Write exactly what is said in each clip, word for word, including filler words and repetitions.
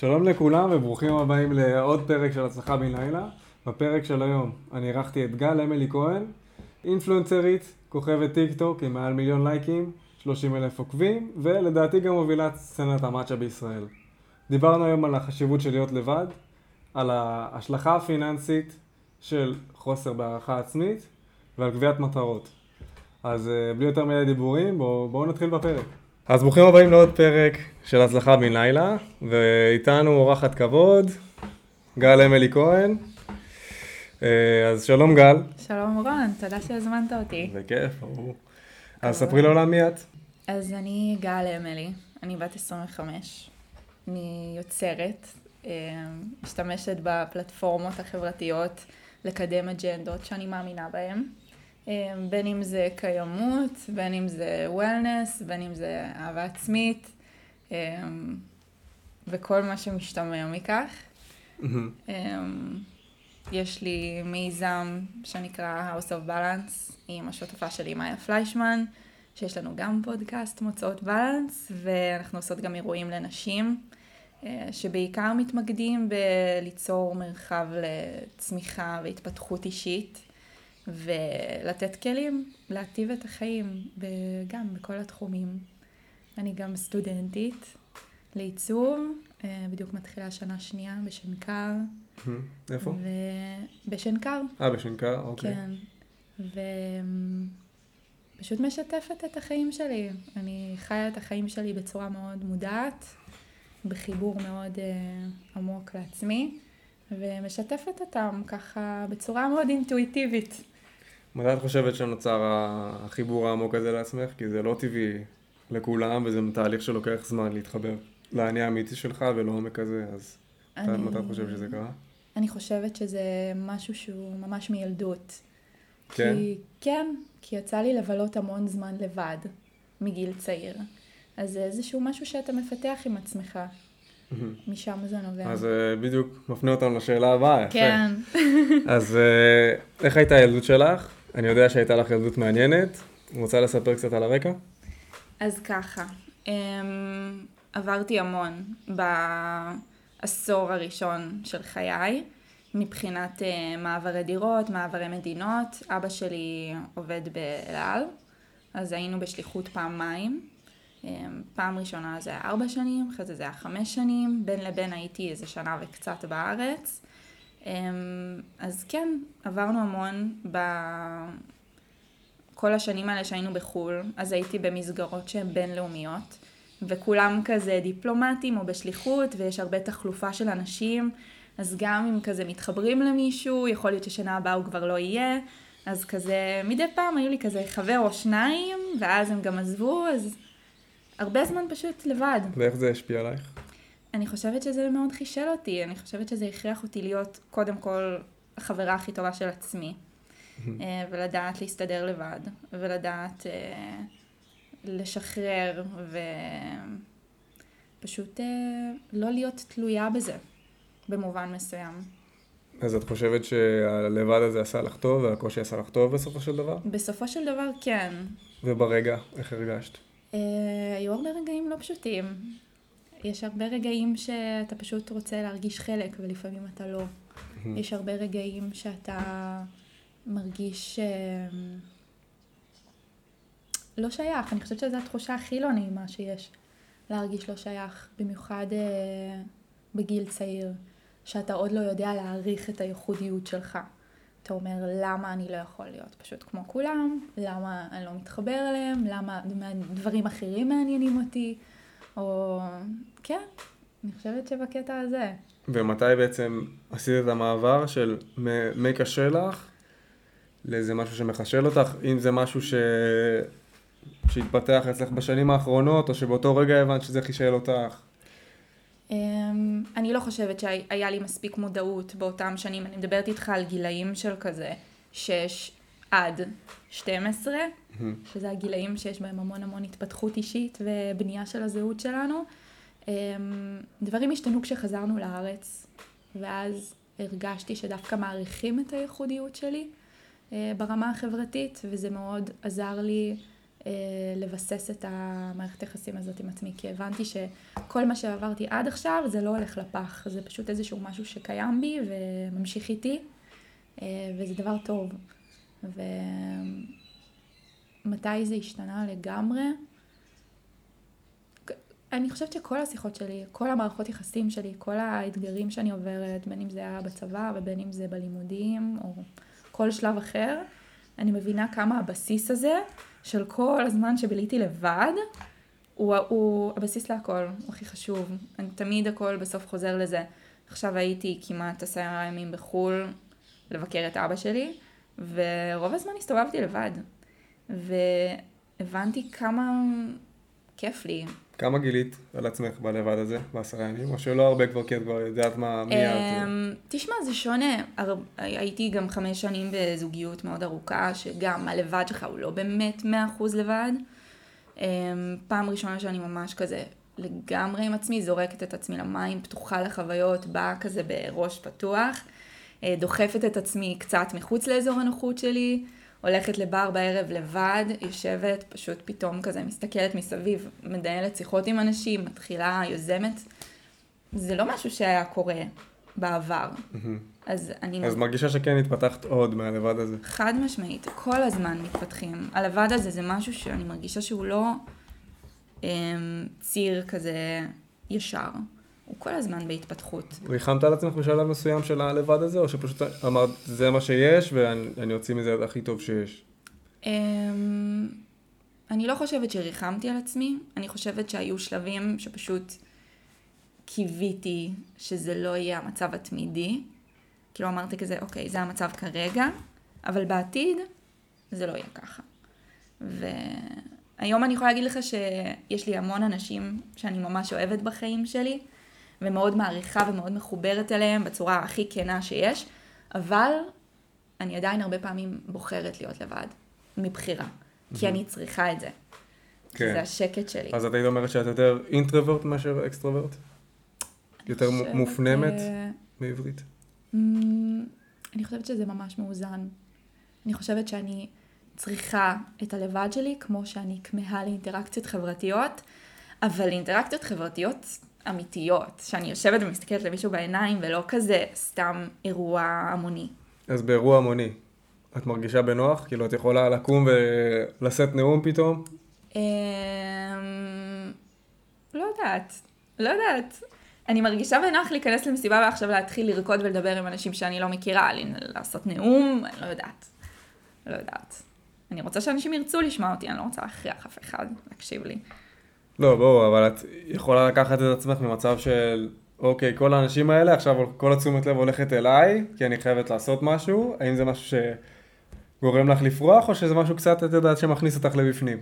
שלום לכולם וברוכים הבאים לעוד פרק של הצלחה בין לילה. בפרק של היום אני ערכתי את גל אמילי כהן, אינפלואנסרית, כוכבת טיקטוק עם מעל מיליון לייקים, שלושים אלף עוקבים, ולדעתי גם מובילת סצנת המאצ'ה בישראל. דיברנו היום על החשיבות של להיות לבד, על ההשלכה הפיננסית של חוסר בהערכה עצמית ועל קביעת מטרות. אז בלי יותר מדי דיבורים, בואו, בואו נתחיל בפרק. אז ברוכים הבאים לעוד פרק של הצלחה בין לילה, ואיתנו אורחת כבוד, גל אמילי כהן. אז שלום גל. שלום רון, תודה שהזמנת אותי. בכיף, ברור. אז ספרי לעולם מי את. אז אני גל אמילי, אני בת עשרים וחמש, אני יוצרת, משתמשת בפלטפורמות החברתיות לקדם אג'נדות שאני מאמינה בהן. בין אם זה קיימות, בין אם זה וולנס, בין אם זה אהבה עצמית, וכל מה שמשתמע מכך. יש לי מיזם שנקרא House of Balance, עם השותפה שלי מאיה פליישמן, שיש לנו גם פודקאסט מוצאות בלנס, ואנחנו עושות גם אירועים לנשים, שבעיקר מתמקדים בליצור מרחב לצמיחה והתפתחות אישית, ולתת כלים, להטיב את החיים, גם בכל התחומים. אני גם סטודנטית לעיצוב, בדיוק מתחילה השנה שנייה בשנקר. איפה? בשנקר. אה, בשנקר, אוקיי. כן, ופשוט משתפת את החיים שלי. אני חיה את החיים שלי בצורה מאוד מודעת, בחיבור מאוד עמוק לעצמי, ומשתפת אותם ככה בצורה מאוד אינטואיטיבית. מתי את חושבת שנוצר החיבור העמוק הזה לעצמך? כי זה לא טבעי לכולם, וזה תהליך שלוקח זמן להתחבר לעני האמיתי שלך ולעומק הזה, אז אני... מתי את חושבת שזה קרה? אני חושבת שזה משהו שהוא ממש מילדות. כן? כי... כן, כי יצא לי לבלות המון זמן לבד, מגיל צעיר. אז זה איזשהו משהו שאתה מפתח עם עצמך. משם זה נובע. אז בדיוק מפנה אותנו לשאלה הבאה. כן. אז איך הייתה הילדות שלך? אני יודע שהייתה לך ילדות מעניינת. רוצה לספר קצת על הרקע? אז ככה, עברתי המון בעשור הראשון של חיי, מבחינת מעברי דירות, מעברי מדינות. אבא שלי עובד באלעל, אז היינו בשליחות פעמיים. פעם ראשונה זה היה ארבע שנים, אחרי זה זה היה חמש שנים, בין לבין הייתי איזה שנה וקצת בארץ. אז כן, עברנו המון בכל השנים האלה שהיינו בחול, אז הייתי במסגרות שהן בינלאומיות, וכולם כזה דיפלומטים או בשליחות, ויש הרבה תחלופה של אנשים, אז גם אם כזה מתחברים למישהו, יכול להיות ששנה הבאה הוא כבר לא יהיה, אז כזה מדי פעם היו לי כזה חבר או שניים, ואז הם גם עזבו, אז... הרבה זמן פשוט לבד. ואיך זה השפיע עלייך? אני חושבת שזה מאוד חישל אותי. אני חושבת שזה הכריח אותי להיות קודם כל החברה הכי טובה של עצמי. ולדעת להסתדר לבד. ולדעת אה, לשחרר ופשוט אה, לא להיות תלויה בזה. במובן מסוים. אז את חושבת שהלבד הזה עשה לך טוב והקושי עשה לך טוב בסופו של דבר? בסופו של דבר כן. וברגע, איך הרגשת? היו הרבה רגעים לא פשוטים. יש הרבה רגעים שאתה פשוט רוצה להרגיש חלק, ולפעמים אתה לא. יש הרבה רגעים שאתה מרגיש לא שייך. אני חושבת שזו התחושה הכי לא נעימה שיש, להרגיש לא שייך, במיוחד בגיל צעיר, שאתה עוד לא יודע להעריך את הייחודיות שלך. אתה אומר, למה אני לא יכול להיות פשוט כמו כולם? למה אני לא מתחבר אליהם? למה דברים אחרים מעניינים אותי? או... כן, אני חושבת שבקטע הזה. ומתי בעצם עשית את המעבר של מה קשה לך לאיזה משהו שמחשל אותך? אם זה משהו ש... שהתפתח אצלך בשנים האחרונות, או שבאותו רגע הבנת שזה חישל אותך? אני לא חושבת שהיה לי מספיק מודעות באותם שנים. אני מדברת איתך על גילאים של כזה שש עד שתים עשרה, שזה הגילאים שיש בהם המון המון התפתחות אישית ובנייה של הזהות שלנו. דברים השתנו כשחזרנו לארץ, ואז הרגשתי שדווקא מעריכים את הייחודיות שלי ברמה החברתית, וזה מאוד עזר לי לבסס את המערכת היחסים הזאת עם עצמי, כי הבנתי שכל מה שעברתי עד עכשיו זה לא הולך לפח, זה פשוט איזשהו משהו שקיים בי וממשיך איתי, וזה דבר טוב. ומתי זה השתנה לגמרי? אני חושבת שכל השיחות שלי, כל המערכות יחסים שלי, כל האתגרים שאני עוברת, בין אם זה היה בצבא ובין אם זה בלימודים או כל שלב אחר, אני מבינה כמה הבסיס הזה של כל הזמן שביליתי לבד, הוא, הוא הבסיס להכל, הוא הכי חשוב. אני, תמיד הכל בסוף חוזר לזה. עכשיו הייתי כמעט עשרה ימים בחול לבקר את אבא שלי, ורוב הזמן הסתובבתי לבד. והבנתי כמה כיף לי. כמה גילית על עצמך בלבד הזה, בעשרה ימים? או שלא הרבה כבר, כי את כבר יודעת מה מיד? תשמע, זה שונה. הייתי גם חמש שנים בזוגיות מאוד ארוכה, שגם הלבד שלך הוא לא באמת מאה אחוז לבד. פעם ראשונה שאני ממש כזה לגמרי עם עצמי, זורקת את עצמי למים, פתוחה לחוויות, באה כזה בראש פתוח, דוחפת את עצמי קצת מחוץ לאזור הנוחות שלי, הולכת לבר בערב לבד, יושבת, פשוט פתאום כזה, מסתכלת מסביב, מדיילת שיחות עם אנשים, מתחילה, יוזמת. זה לא משהו שהיה קורה בעבר. אז אני... אז מרגישה שכן התפתחת עוד מהלבד הזה. חד משמעית, כל הזמן מתפתחים. הלבד הזה זה משהו שאני מרגישה שהוא לא ציר כזה ישר. הוא כל הזמן בהתפתחות. ריחמת על עצמך בשלב מסוים של הלבד הזה, או שפשוט אמרת, זה מה שיש, ואני יוצא מזה הכי טוב שיש? אני לא חושבת שריחמתי על עצמי, אני חושבת שהיו שלבים שפשוט קיוויתי שזה לא יהיה המצב התמידי, כאילו אמרתי כזה, אוקיי, זה המצב כרגע, אבל בעתיד זה לא יהיה ככה. והיום אני יכולה להגיד לך שיש לי המון אנשים שאני ממש אוהבת בחיים שלי, ומאוד מעריכה ומאוד מחוברת אליהם בצורה הכי כנה שיש, אבל אני עדיין הרבה פעמים בוחרת להיות לבד, מבחירה, כי mm-hmm. אני צריכה את זה. כן. זה השקט שלי. אז את היית אומרת שאת יותר אינטרוורט מאשר אקסטרוורט? יותר חושבת... מופנמת בעברית? Mm, אני חושבת שזה ממש מאוזן. אני חושבת שאני צריכה את הלבד שלי, כמו שאני כמהה לאינטראקציות חברתיות, אבל לאינטראקציות חברתיות... אמיתיות, שאני יושבת ומסתכלת למישהו בעיניים, ולא כזה סתם אירוע המוני. אז באירוע המוני, את מרגישה בנוח? כאילו את יכולה לקום ולשאת נאום פתאום? לא יודעת, לא יודעת. אני מרגישה בנוח להיכנס למסיבה ועכשיו להתחיל לרקוד ולדבר עם אנשים שאני לא מכירה, לעשות נאום, אני לא יודעת. לא יודעת. אני רוצה שאנשים ירצו לשמוע אותי, אני לא רוצה להכריח אף אחד, להקשיב לי. לא, בואו, אבל את יכולה לקחת את עצמך ממצב של, אוקיי, כל האנשים האלה, עכשיו כל התשומת לב הולכת אליי, כי אני חייבת לעשות משהו, האם זה משהו שגורם לך לפרוח, או שזה משהו קצת, את יודעת, שמכניס אותך לבפנים?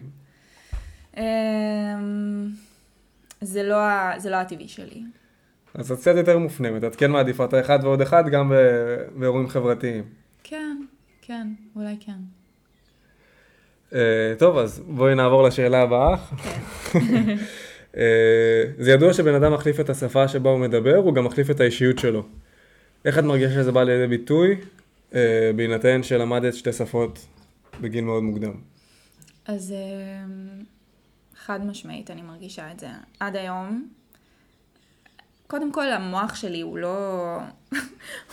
זה לא, זה לא הטבעי שלי. אז את קצת יותר מופנמת, את כן מעדיפה את האחד ועוד אחד, גם באירועים חברתיים. כן, כן, אולי כן. טוב, אז בואי נעבור לשאלה הבאה. זה ידוע שבן אדם מחליף את השפה שבה הוא מדבר, הוא גם מחליף את האישיות שלו. איך את מרגישה שזה בא לידי ביטוי, בהינתן שלמדת שתי שפות בגיל מאוד מוקדם? אז חד משמעית אני מרגישה את זה. עד היום, קודם כל המוח שלי הוא לא,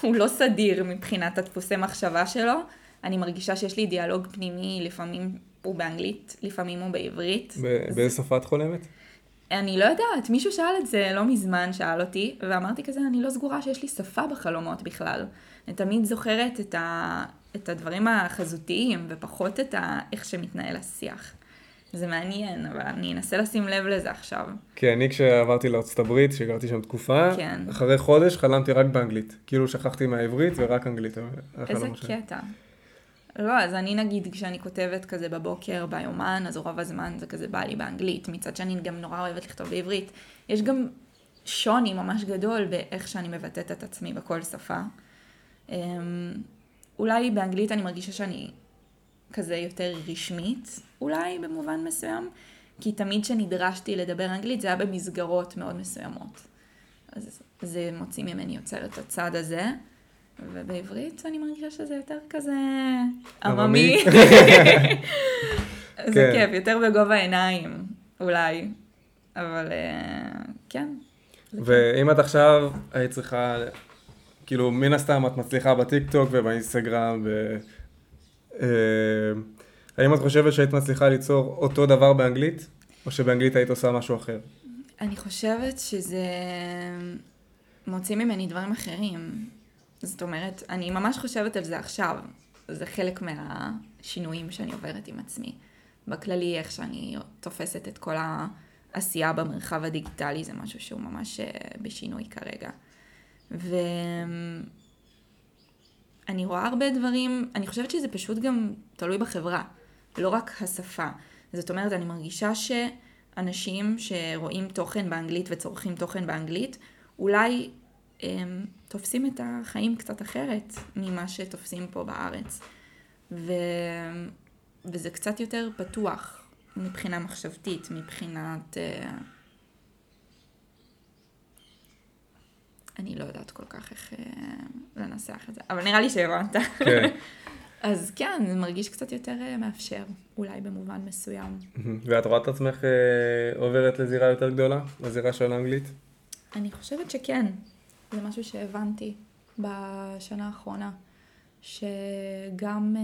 הוא לא סדיר מבחינת הדפוסי מחשבה שלו, אני מרגישה שיש לי דיאלוג פנימי, לפעמים הוא באנגלית, לפעמים הוא בעברית. באיזה שפה את חולמת? אני לא יודעת, מישהו שאל את זה לא מזמן, שאל אותי, ואמרתי כזה, אני לא סגורה שיש לי שפה בחלומות בכלל. אני תמיד זוכרת את, ה... את הדברים החזותיים, ופחות את ה... איך שמתנהל השיח. זה מעניין, אבל אני אנסה לשים לב לזה עכשיו. כן, אני כשעברתי לארצות הברית, שגרתי שם תקופה, כן. אחרי חודש חלמתי רק באנגלית. כאילו שכחתי מהעברית ורק אנגלית. איזה קטע. לא, אז אני נגיד, כשאני כותבת כזה בבוקר, ביומן, אז רוב הזמן זה כזה בא לי באנגלית, מצד שאני גם נורא אוהבת לכתוב בעברית. יש גם שוני ממש גדול באיך שאני מבטאת את עצמי בכל שפה. אולי באנגלית אני מרגישה שאני כזה יותר רשמית, אולי במובן מסוים, כי תמיד שנדרשתי לדבר אנגלית זה היה במסגרות מאוד מסוימות. אז זה מוציא ממני יוצר את הצד הזה. ובעברית אני מרגישה שזה יותר כזה עממי. זה כיף, יותר בגובה עיניים, אולי. אבל כן. ואם את עכשיו היית צריכה, כאילו מן הסתם את מצליחה בטיקטוק ובאינסטגרם, האם את חושבת שהיית מצליחה ליצור אותו דבר באנגלית? או שבאנגלית היית עושה משהו אחר? אני חושבת שזה מוציא ממני דברים אחרים. זאת אומרת, אני ממש חושבת על זה עכשיו. זה חלק מהשינויים שאני עוברת עם עצמי. בכללי, איך שאני תופסת את כל העשייה במרחב הדיגיטלי, זה משהו שהוא ממש בשינוי כרגע. ואני רואה הרבה דברים, אני חושבת שזה פשוט גם תלוי בחברה, לא רק השפה. זאת אומרת, אני מרגישה שאנשים שרואים תוכן באנגלית וצורכים תוכן באנגלית, אולי הם תופסים את החיים קצת אחרת ממה שתופסים פה בארץ. ו... וזה קצת יותר פתוח מבחינה מחשבתית, מבחינת... אני לא יודעת כל כך איך לנסח את זה, אבל נראה לי שהבנת. כן. אז כן, זה מרגיש קצת יותר מאפשר, אולי במובן מסוים. ואת רואה את עצמך עוברת לזירה יותר גדולה, לזירה של האנגלית? אני חושבת שכן. זה משהו שהבנתי בשנה האחרונה, שגם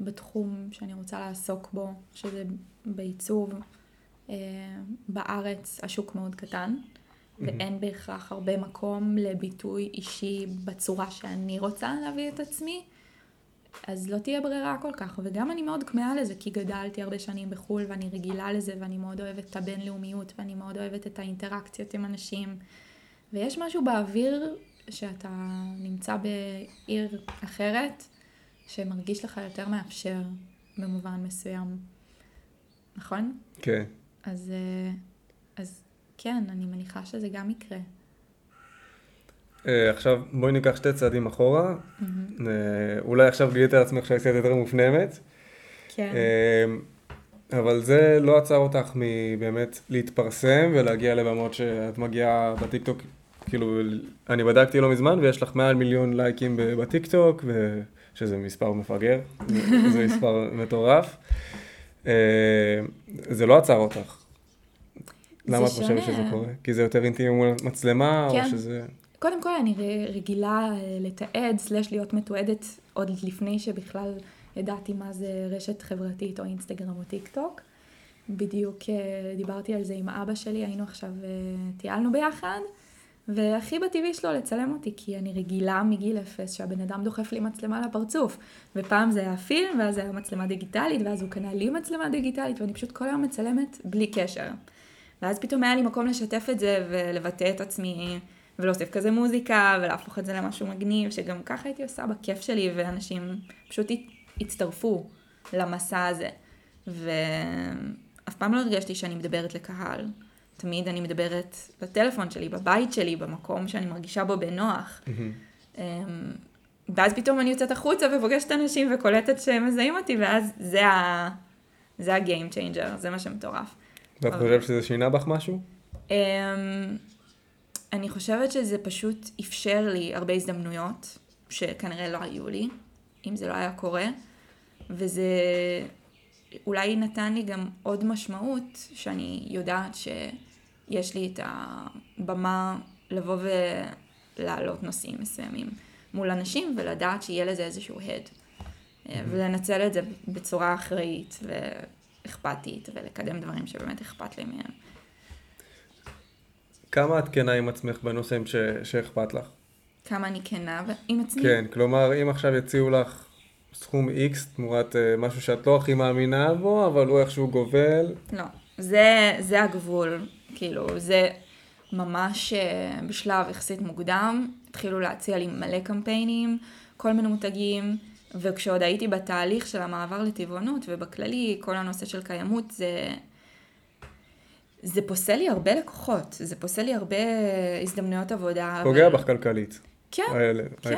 בתחום שאני רוצה לעסוק בו, שזה בעיצוב, בארץ השוק מאוד קטן, ואין בהכרח הרבה מקום לביטוי אישי בצורה שאני רוצה להביא את עצמי, אז לא תהיה ברירה כל כך. וגם אני מאוד כמאה לזה, כי גדלתי הרבה שנים בחול, ואני רגילה לזה, ואני מאוד אוהבת את הבינלאומיות, ואני מאוד אוהבת את האינטראקציות עם אנשים, ויש משהו באוויר שאתה נמצא בעיר אחרת, שמרגיש לך יותר מאפשר במובן מסוים. נכון? כן. אז, אז כן, אני מניחה שזה גם יקרה. עכשיו בואי ניקח שתי צעדים אחורה. אולי עכשיו גילית על עצמך שהיית יותר מופנמת. כן. אבל זה לא עצר אותך מבאמת להתפרסם ולהגיע לבמות שאת מגיעה בטיקטוק. כאילו, אני בדקתי לא מזמן ויש לך מעל מיליון לייקים בטיקטוק, שזה מספר מפגר, זה מספר מטורף. זה לא עצר אותך. למה את חושבת שזה קורה? כי זה יותר אינטימי מול מצלמה או שזה... קודם כל אני רגילה לתעד, סלש להיות מתועדת עוד לפני שבכלל ידעתי מה זה רשת חברתית או אינסטגרם או טיקטוק. בדיוק דיברתי על זה עם אבא שלי, היינו עכשיו, טיילנו ביחד, והכי בטבעי שלו לצלם אותי, כי אני רגילה מגיל אפס שהבן אדם דוחף לי מצלמה לפרצוף. ופעם זה היה פילם, ואז זה היה מצלמה דיגיטלית, ואז הוא קנה לי מצלמה דיגיטלית, ואני פשוט כל היום מצלמת בלי קשר. ואז פתאום היה לי מקום לשתף את זה ולבטא את עצמי, ולהוסיף כזה מוזיקה, ולהפוך את זה למשהו מגניב, שגם ככה הייתי עושה בכיף שלי, ואנשים פשוט הצטרפו למסע הזה. ואף פעם לא הרגשתי שאני מדברת לקהל. תמיד אני מדברת בטלפון שלי, בבית שלי, במקום שאני מרגישה בו בנוח. ואז פתאום אני יוצאת החוצה ופוגשת אנשים וקולטת שהם מזהים אותי, ואז זה ה... זה ה-game changer, זה מה שמטורף. ואת חושבת שזה שינה בך משהו? אני חושבת שזה פשוט אפשר לי הרבה הזדמנויות שכנראה לא היו לי, אם זה לא היה קורה, וזה אולי נתן לי גם עוד משמעות, שאני יודעת שיש לי את הבמה לבוא ולהעלות נושאים מסוימים מול אנשים, ולדעת שיהיה לזה איזשהו הד, ולנצל את זה בצורה אחראית ואכפתית, ולקדם דברים שבאמת אכפת לי מהם. כמה את כנה עם עצמך בנושאים ש... שאכפת לך? כמה אני כנה עם עצמי? כן, כלומר, אם עכשיו יציעו לך סכום X תמורת uh, משהו שאת לא הכי מאמינה בו, אבל הוא איכשהו גובל. לא, זה, זה הגבול, כאילו, זה ממש uh, בשלב יחסית מוקדם, התחילו להציע לי מלא קמפיינים, כל מיני מותגים, וכשעוד הייתי בתהליך של המעבר לטבעונות, ובכללי כל הנושא של קיימות זה... זה פוסל לי הרבה לקוחות, זה פוסל לי הרבה הזדמנויות עבודה. פוגע בך כלכלית. כן, כן.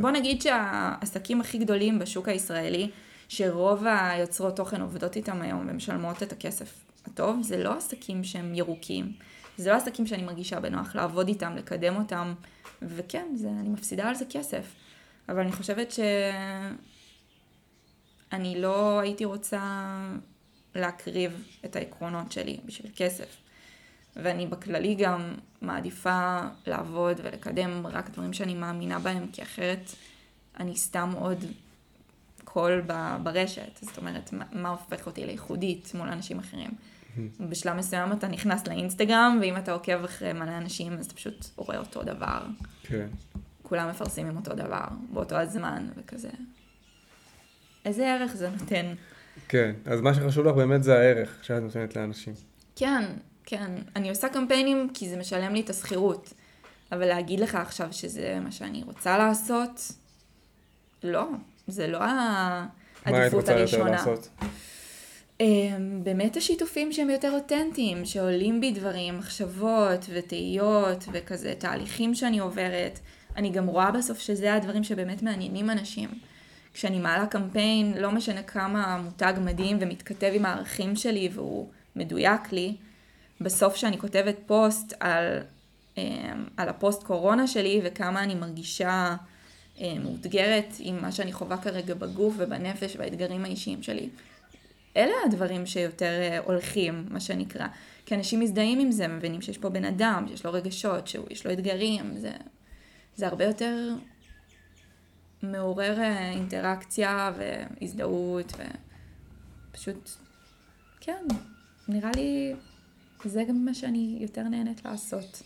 בוא נגיד שהעסקים הכי גדולים בשוק הישראלי, שרוב היוצרות תוכן עובדות איתם היום, ומשלמות את הכסף הטוב, זה לא עסקים שהם ירוקים. זה לא עסקים שאני מרגישה בנוח לעבוד איתם, לקדם אותם, וכן, זה, אני מפסידה על זה כסף. אבל אני חושבת ש... אני לא הייתי רוצה להקריב את העקרונות שלי בשביל כסף. ואני בכללי גם מעדיפה לעבוד ולקדם רק דברים שאני מאמינה בהם, כי אחרת אני סתם עוד קול ברשת. זאת אומרת, מה הופך אותי לייחודית מול אנשים אחרים? בשלב מסוים אתה נכנס לאינסטגרם, ואם אתה עוקב אחרי מלא אנשים, אז אתה פשוט רואה אותו דבר. כן. כולם מפרסמים עם אותו דבר, באותו הזמן וכזה. איזה ערך זה נותן? כן, אז מה שחשוב לך באמת זה הערך שאת נותנת לאנשים. כן, כן. אני עושה קמפיינים כי זה משלם לי את הסחירות. אבל להגיד לך עכשיו שזה מה שאני רוצה לעשות, לא. זה לא העדיפות הראשונה. באמת השיתופים שהם יותר אותנטיים, שעולים בי דברים, מחשבות ותהיות וכזה, תהליכים שאני עוברת. אני גם רואה בסוף שזה הדברים שבאמת מעניינים אנשים. כשאני מעלה קמפיין, לא משנה כמה מותג מדהים ומתכתב עם הערכים שלי והוא מדויק לי, בסוף שאני כותבת פוסט על, על הפוסט קורונה שלי וכמה אני מרגישה מאותגרת עם מה שאני חווה כרגע בגוף ובנפש והאתגרים האישיים שלי. אלה הדברים שיותר הולכים, מה שנקרא. כי אנשים מזדהים עם זה, מבינים שיש פה בן אדם, שיש לו רגשות, שיש לו אתגרים. זה, זה הרבה יותר מעורר אינטראקציה והזדהות ופשוט, כן, נראה לי זה גם מה שאני יותר נהנית לעשות.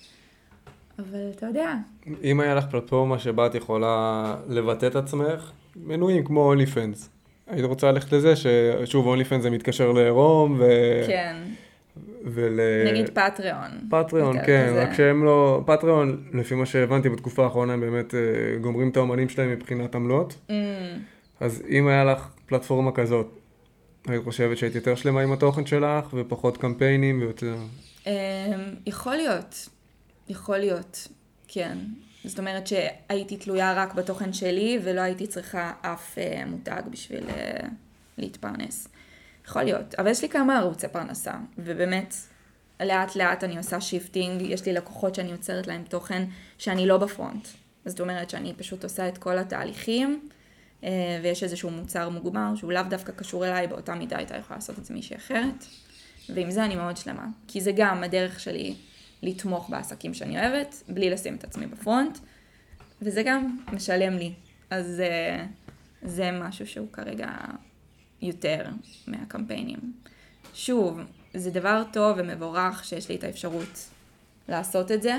אבל אתה יודע. אם היה לך פלטפורמה שבה את יכולה לבטא את עצמך, מנויים כמו OnlyFans. היית רוצה ללכת לזה ששוב, OnlyFans זה מתקשר לעירום ו... כן. ול... נגיד פטריון. פטריון, כן. רק שהם לא... פטריון, לפי מה שהבנתי בתקופה האחרונה, הם באמת גומרים את האומנים שלהם מבחינת עמלות. Mm. אז אם היה לך פלטפורמה כזאת, היית חושבת שהיית יותר שלמה עם התוכן שלך ופחות קמפיינים ויותר... יכול להיות. יכול להיות, כן. זאת אומרת שהייתי תלויה רק בתוכן שלי, ולא הייתי צריכה אף אה, מותג בשביל אה, להתפרנס. יכול להיות. אבל יש לי כמה ערוצי פרנסה, ובאמת, לאט לאט אני עושה שיפטינג, יש לי לקוחות שאני יוצרת להם תוכן שאני לא בפרונט. זאת אומרת שאני פשוט עושה את כל התהליכים, אה, ויש איזשהו מוצר מוגמר, שהוא לאו דווקא קשור אליי, באותה מידה הייתה יכולה לעשות את זה מישהי אחרת, ועם זה אני מאוד שלמה. כי זה גם הדרך שלי... לתמוך בעסקים שאני אוהבת, בלי לשים את עצמי בפרונט, וזה גם משלם לי. אז זה משהו שהוא כרגע יותר מהקמפיינים. שוב, זה דבר טוב ומבורך שיש לי את האפשרות לעשות את זה,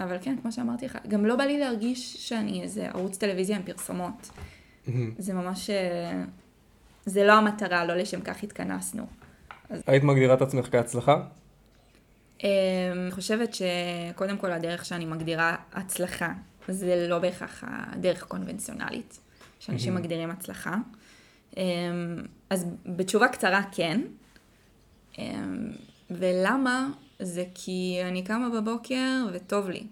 אבל כן, כמו שאמרתי לך, גם לא בא לי להרגיש שאני איזה ערוץ טלוויזיה עם פרסומות. זה ממש, זה לא המטרה, לא לשם כך התכנסנו. היית מגדירה את עצמך כהצלחה? אני חושבת שקודם כל הדרך שאני מגדירה הצלחה, זה לא בהכרח הדרך קונבנציונלית, שאנשים מגדירים הצלחה. אז בתשובה קצרה כן, ולמה? זה כי אני קמה בבוקר וטוב לי.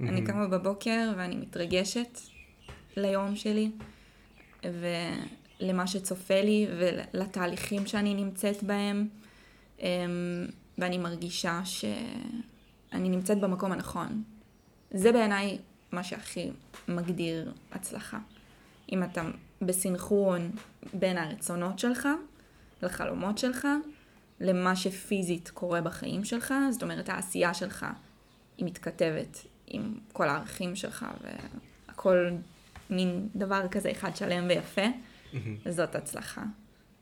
אני קמה בבוקר ואני מתרגשת ליום שלי, ולמה שצופה לי ולתהליכים שאני נמצאת בהם, ואני מרגישה שאני נמצאת במקום הנכון. זה בעיניי מה שהכי מגדיר הצלחה. אם אתה בסנכרון בין הרצונות שלך, לחלומות שלך, למה שפיזית קורה בחיים שלך, זאת אומרת, העשייה שלך היא מתכתבת עם כל הערכים שלך, והכל מין דבר כזה אחד שלם ויפה, זאת הצלחה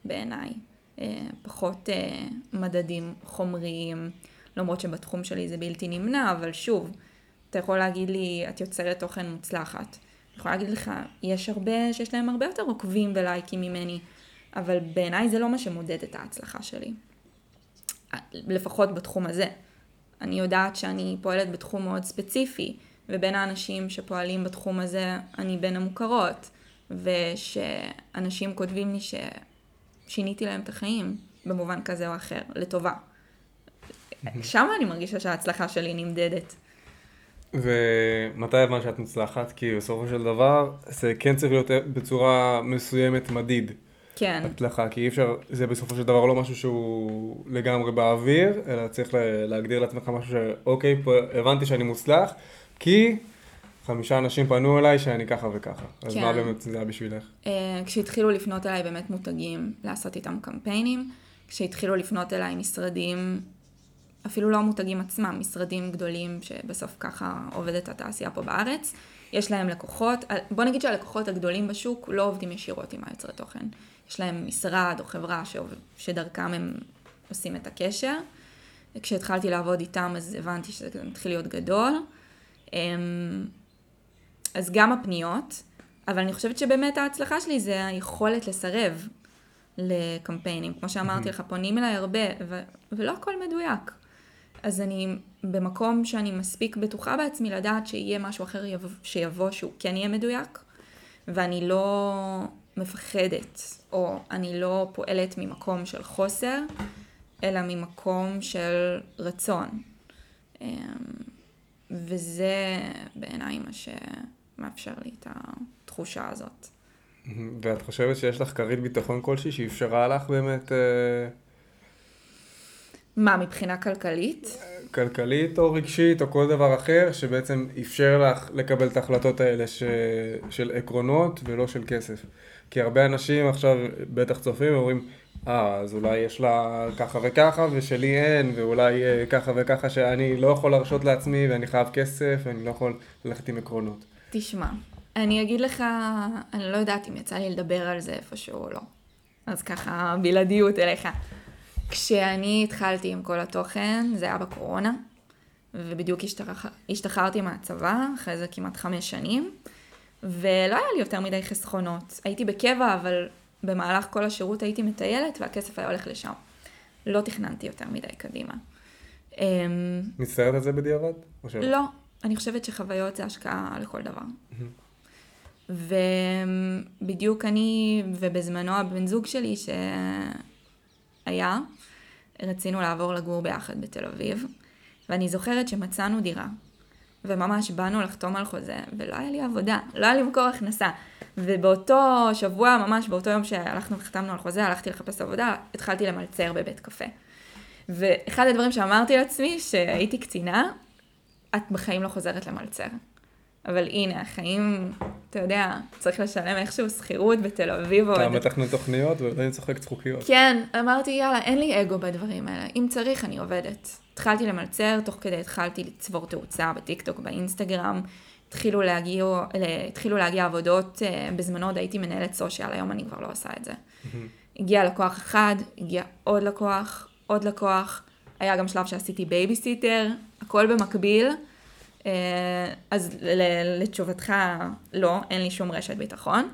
בעיניי. פחות מדדים חומריים, למרות שבתחום שלי זה בלתי נמנע, אבל שוב, אתה יכול להגיד לי, את יוצרת תוכן מוצלחת. אני יכולה להגיד לך, יש הרבה שיש להם הרבה יותר עוקבים ולייקים ממני, אבל בעיניי זה לא מה שמודד את ההצלחה שלי. לפחות בתחום הזה. אני יודעת שאני פועלת בתחום מאוד ספציפי, ובין האנשים שפועלים בתחום הזה, אני בין המוכרות, ושאנשים כותבים לי ש... שיניתי להם את החיים, במובן כזה או אחר, לטובה. שם אני מרגישה שההצלחה שלי נמדדת. ומתי הבנת שאת מוצלחת? כי בסופו של דבר, זה כן צריך להיות בצורה מסוימת מדיד. כן. הצלחה, כי אי אפשר, זה בסופו של דבר לא משהו שהוא לגמרי באוויר, אלא צריך להגדיר לעצמך משהו שאוקיי, הבנתי שאני מוצלח, כי חמישה אנשים פנו אליי שאני ככה וככה. אז מה באמת זה היה בשבילך? כשהתחילו לפנות אליי באמת מותגים לעשות איתם קמפיינים, כשהתחילו לפנות אליי משרדים, אפילו לא מותגים עצמם, משרדים גדולים שבסוף ככה עובדת התעשייה פה בארץ, יש להם לקוחות, בוא נגיד שהלקוחות הגדולים בשוק לא עובדים ישירות עם היצרי תוכן. יש להם משרד או חברה שדרכם הם עושים את הקשר. כשהתחלתי לעבוד איתם אז הבנתי שזה מתחיל להיות גדול. אז גם הפניות, אבל אני חושבת שבאמת ההצלחה שלי זה היכולת לסרב לקמפיינים. כמו שאמרתי לך, פונים אליי הרבה, ו- ולא הכל מדויק. אז אני במקום שאני מספיק בטוחה בעצמי לדעת שיהיה משהו אחר שיבוא שהוא כן יהיה מדויק, ואני לא מפחדת, או אני לא פועלת ממקום של חוסר, אלא ממקום של רצון. וזה בעיניי מה שמאפשר לי את התחושה הזאת. ואת חושבת שיש לך כרית ביטחון כלשהי שאפשרה לך באמת... מה, מבחינה כלכלית? כלכלית או רגשית או כל דבר אחר, שבעצם אפשר לך לקבל את ההחלטות האלה ש... של עקרונות ולא של כסף. כי הרבה אנשים עכשיו בטח צופים ואומרים, אה, אז אולי יש לה ככה וככה ושלי אין, ואולי ככה וככה שאני לא יכול להרשות לעצמי ואני חייב כסף ואני לא יכול ללכת עם עקרונות. תשמע, אני אגיד לך, אני לא יודעת אם יצא לי לדבר על זה איפשהו או לא. אז ככה בלעדיות אליך. כשאני התחלתי עם כל התוכן, זה היה בקורונה, ובדיוק השתחררתי מהצבא, אחרי זה כמעט חמש שנים, ולא היה לי יותר מדי חסכונות. הייתי בקבע, אבל במהלך כל השירות הייתי מטיילת, והכסף היה הולך לשם. לא תכננתי יותר מדי קדימה. מצטערת על זה בדיעבד? לא, אני חושבת שחוויות זה השקעה לכל דבר. ובדיוק אני, ובזמנו הבן זוג שלי ש... היה, רצינו לעבור לגור ביחד בתל אביב, ואני זוכרת שמצאנו דירה, וממש באנו לחתום על חוזה, ולא היה לי עבודה, לא היה לי מקור הכנסה, ובאותו שבוע, ממש באותו יום שהלכנו וחתמנו על חוזה, הלכתי לחפש עבודה, התחלתי למלצר בבית קפה. ואחד הדברים שאמרתי לעצמי, שהייתי קצינה, את בחיים לא חוזרת למלצר. אבל הנה, החיים, אתה יודע, צריך לשלם איכשהו שכירות בתל אביב. אתה מתכנן תוכניות ואני צוחק צחוקיות. כן, אמרתי, יאללה, אין לי אגו בדברים האלה. אם צריך, אני עובדת. התחלתי למלצר, תוך כדי התחלתי לצבור תאוצה בטיקטוק, באינסטגרם. התחילו להגיע, התחילו להגיע עבודות, בזמנו עוד הייתי מנהלת סושיאל, היום אני כבר לא עושה את זה. הגיע לקוח אחד, הגיע עוד לקוח, עוד לקוח. היה גם שלב שעשיתי בייביסיטר, הכל במקביל. אז לתשובתך, לא, אין לי שום רשת ביטחון.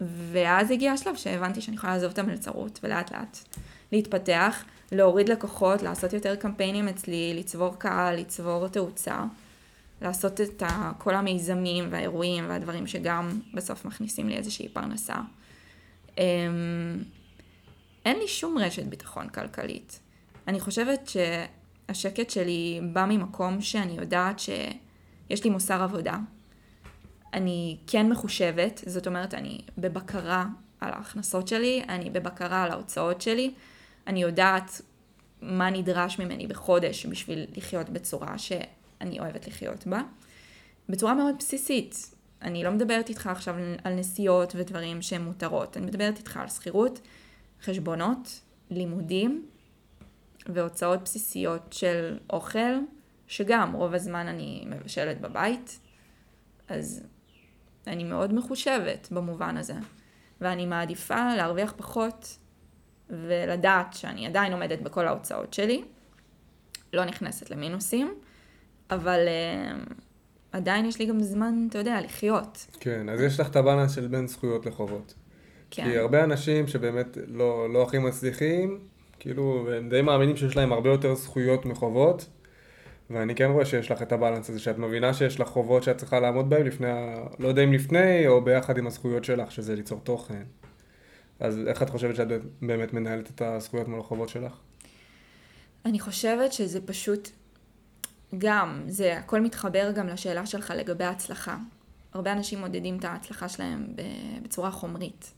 ואז הגיע השלב שהבנתי שאני יכולה לעזוב את המלצרות ולאט לאט להתפתח, להוריד לקוחות, לעשות יותר קמפיינים אצלי, לצבור קהל, לצבור תאוצה, לעשות את כל המיזמים והאירועים והדברים שגם בסוף מכניסים לי איזושהי פרנסה. אין לי שום רשת ביטחון כלכלית. אני חושבת ש... השקט שלי בא ממקום שאני יודעת שיש לי מוסר עבודה. אני כן מחושבת, זאת אומרת, אני בבקרה על ההכנסות שלי, אני בבקרה על ההוצאות שלי, אני יודעת מה נדרש ממני בחודש בשביל לחיות בצורה שאני אוהבת לחיות בה. בצורה מאוד בסיסית. אני לא מדברת איתך עכשיו על נסיעות ודברים שהן מותרות. אני מדברת איתך על שכירות, חשבונות, לימודים, והוצאות בסיסיות של אוכל, שגם רוב הזמן אני מבשלת בבית, אז אני מאוד מחושבת במובן הזה, ואני מעדיפה להרוויח פחות, ולדעת שאני עדיין עומדת בכל ההוצאות שלי, לא נכנסת למינוסים, אבל uh, עדיין יש לי גם זמן, אתה יודע, לחיות. כן, אז יש לך את הבנה של בין זכויות לחובות. כן. כי הרבה אנשים שבאמת לא, לא הכי מצליחים, כאילו, הם די מאמינים שיש להם הרבה יותר זכויות מחובות, ואני כן רואה שיש לך את הבאלנס הזה, שאת מבינה שיש לך חובות שאת צריכה לעמוד בהם לפני, לא יודע אם לפני, או ביחד עם הזכויות שלך, שזה ליצור תוכן. אז איך את חושבת שאת באמת מנהלת את הזכויות מול החובות שלך? אני חושבת שזה פשוט גם, זה הכל מתחבר גם לשאלה שלך לגבי ההצלחה. הרבה אנשים מודדים את ההצלחה שלהם בצורה חומרית.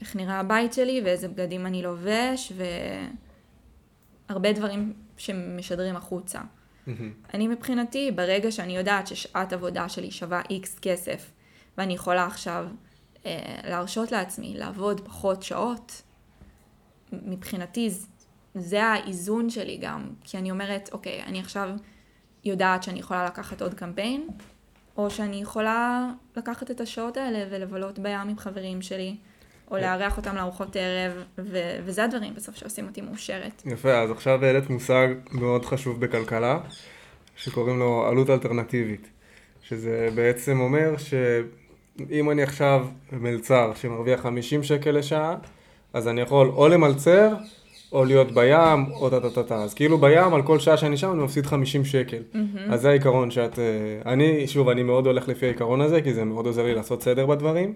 איך נראה הבית שלי ואיזה בגדים אני לובש והרבה דברים שמשדרים החוצה. אני מבחינתי, ברגע שאני יודעת ששעת עבודה שלי שווה איקס כסף, ואני יכולה עכשיו אה, להרשות לעצמי, לעבוד פחות שעות, מבחינתי זה האיזון שלי גם, כי אני אומרת, אוקיי, אני עכשיו יודעת שאני יכולה לקחת עוד קמפיין, או שאני יכולה לקחת את השעות האלה ולבלות בים עם חברים שלי, או להארח אותם לארוחות ערב, ו- וזה הדברים בסוף שעושים אותי מאושרת. יפה, אז עכשיו העלית מושג מאוד חשוב בכלכלה, שקוראים לו עלות אלטרנטיבית, שזה בעצם אומר שאם אני עכשיו מלצר שמרוויח חמישים שקל לשעה, אז אני יכול או למלצר, או להיות בים, או טטטטטה. אז כאילו בים, על כל שעה שאני שם, אני מפסיד חמישים שקל. אז זה העיקרון שאת... אני, שוב, אני מאוד הולך לפי העיקרון הזה, כי זה מאוד עוזר לי לעשות סדר בדברים.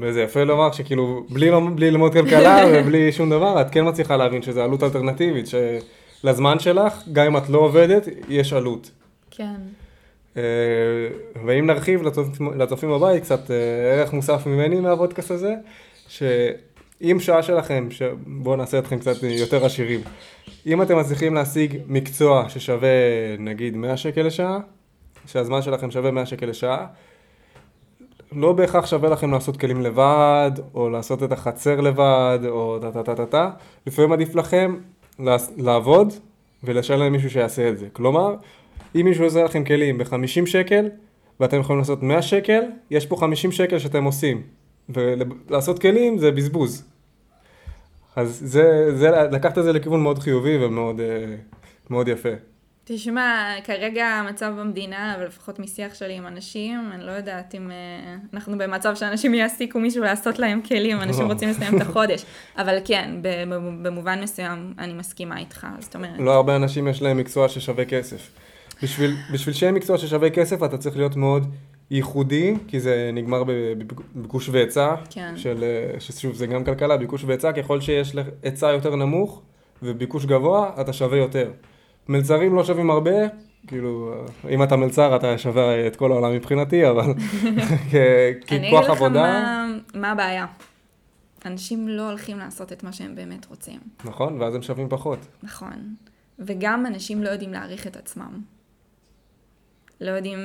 וזה יפה לומר שכאילו, בלי ללמוד כלכלה ובלי שום דבר, את כן מצליחה להבין שזו עלות אלטרנטיבית, שלזמן שלך, גם אם את לא עובדת, יש עלות. כן. ואם נרחיב לצופים הבית, קצת ערך מוסף ממני מהבודקאסט הזה, ש... אם שעה שלכם, בואו נעשה אתכם קצת יותר עשירים, אם אתם מצליחים להשיג מקצוע ששווה נגיד מאה שקל לשעה, שהזמן שלכם שווה מאה שקל לשעה, לא בהכרח שווה לכם לעשות כלים לבד, או לעשות את החצר לבד, או טה-טה-טה-טה-טה, לפעמים עדיף לכם לעבוד ולשלם מישהו שיעשה את זה. כלומר, אם מישהו עושה לכם כלים ב-חמישים שקל, ואתם יכולים לעשות מאה שקל, יש פה חמישים שקל שאתם עושים. ולעשות כלים זה בזבוז. אז זה, זה, לקחת את זה לכיוון מאוד חיובי ומאוד, מאוד יפה. תשמע, כרגע המצב במדינה, אבל לפחות משיח שלי עם אנשים, אני לא יודעת אם אנחנו במצב שאנשים יעסיקו מישהו לעשות להם כלים, אנשים רוצים לסיים את החודש. אבל כן, במובן מסוים אני מסכימה איתך, זאת אומרת. לא הרבה אנשים יש להם מקצוע ששווה כסף. בשביל, בשביל שיהיה מקצוע ששווה כסף, אתה צריך להיות מאוד ייחודי, כי זה נגמר בביקוש והיצע, כן. של, ששוב, זה גם כלכלה, ביקוש והיצע, ככל שיש היצע יותר נמוך וביקוש גבוה, אתה שווה יותר. מלצרים לא שווים הרבה, כאילו, אם אתה מלצר, אתה שווה את כל העולם מבחינתי, אבל ככוח עבודה... אני אגיד לך מה, מה הבעיה. אנשים לא הולכים לעשות את מה שהם באמת רוצים. נכון, ואז הם שווים פחות. נכון. וגם אנשים לא יודעים להעריך את עצמם. לא יודעים...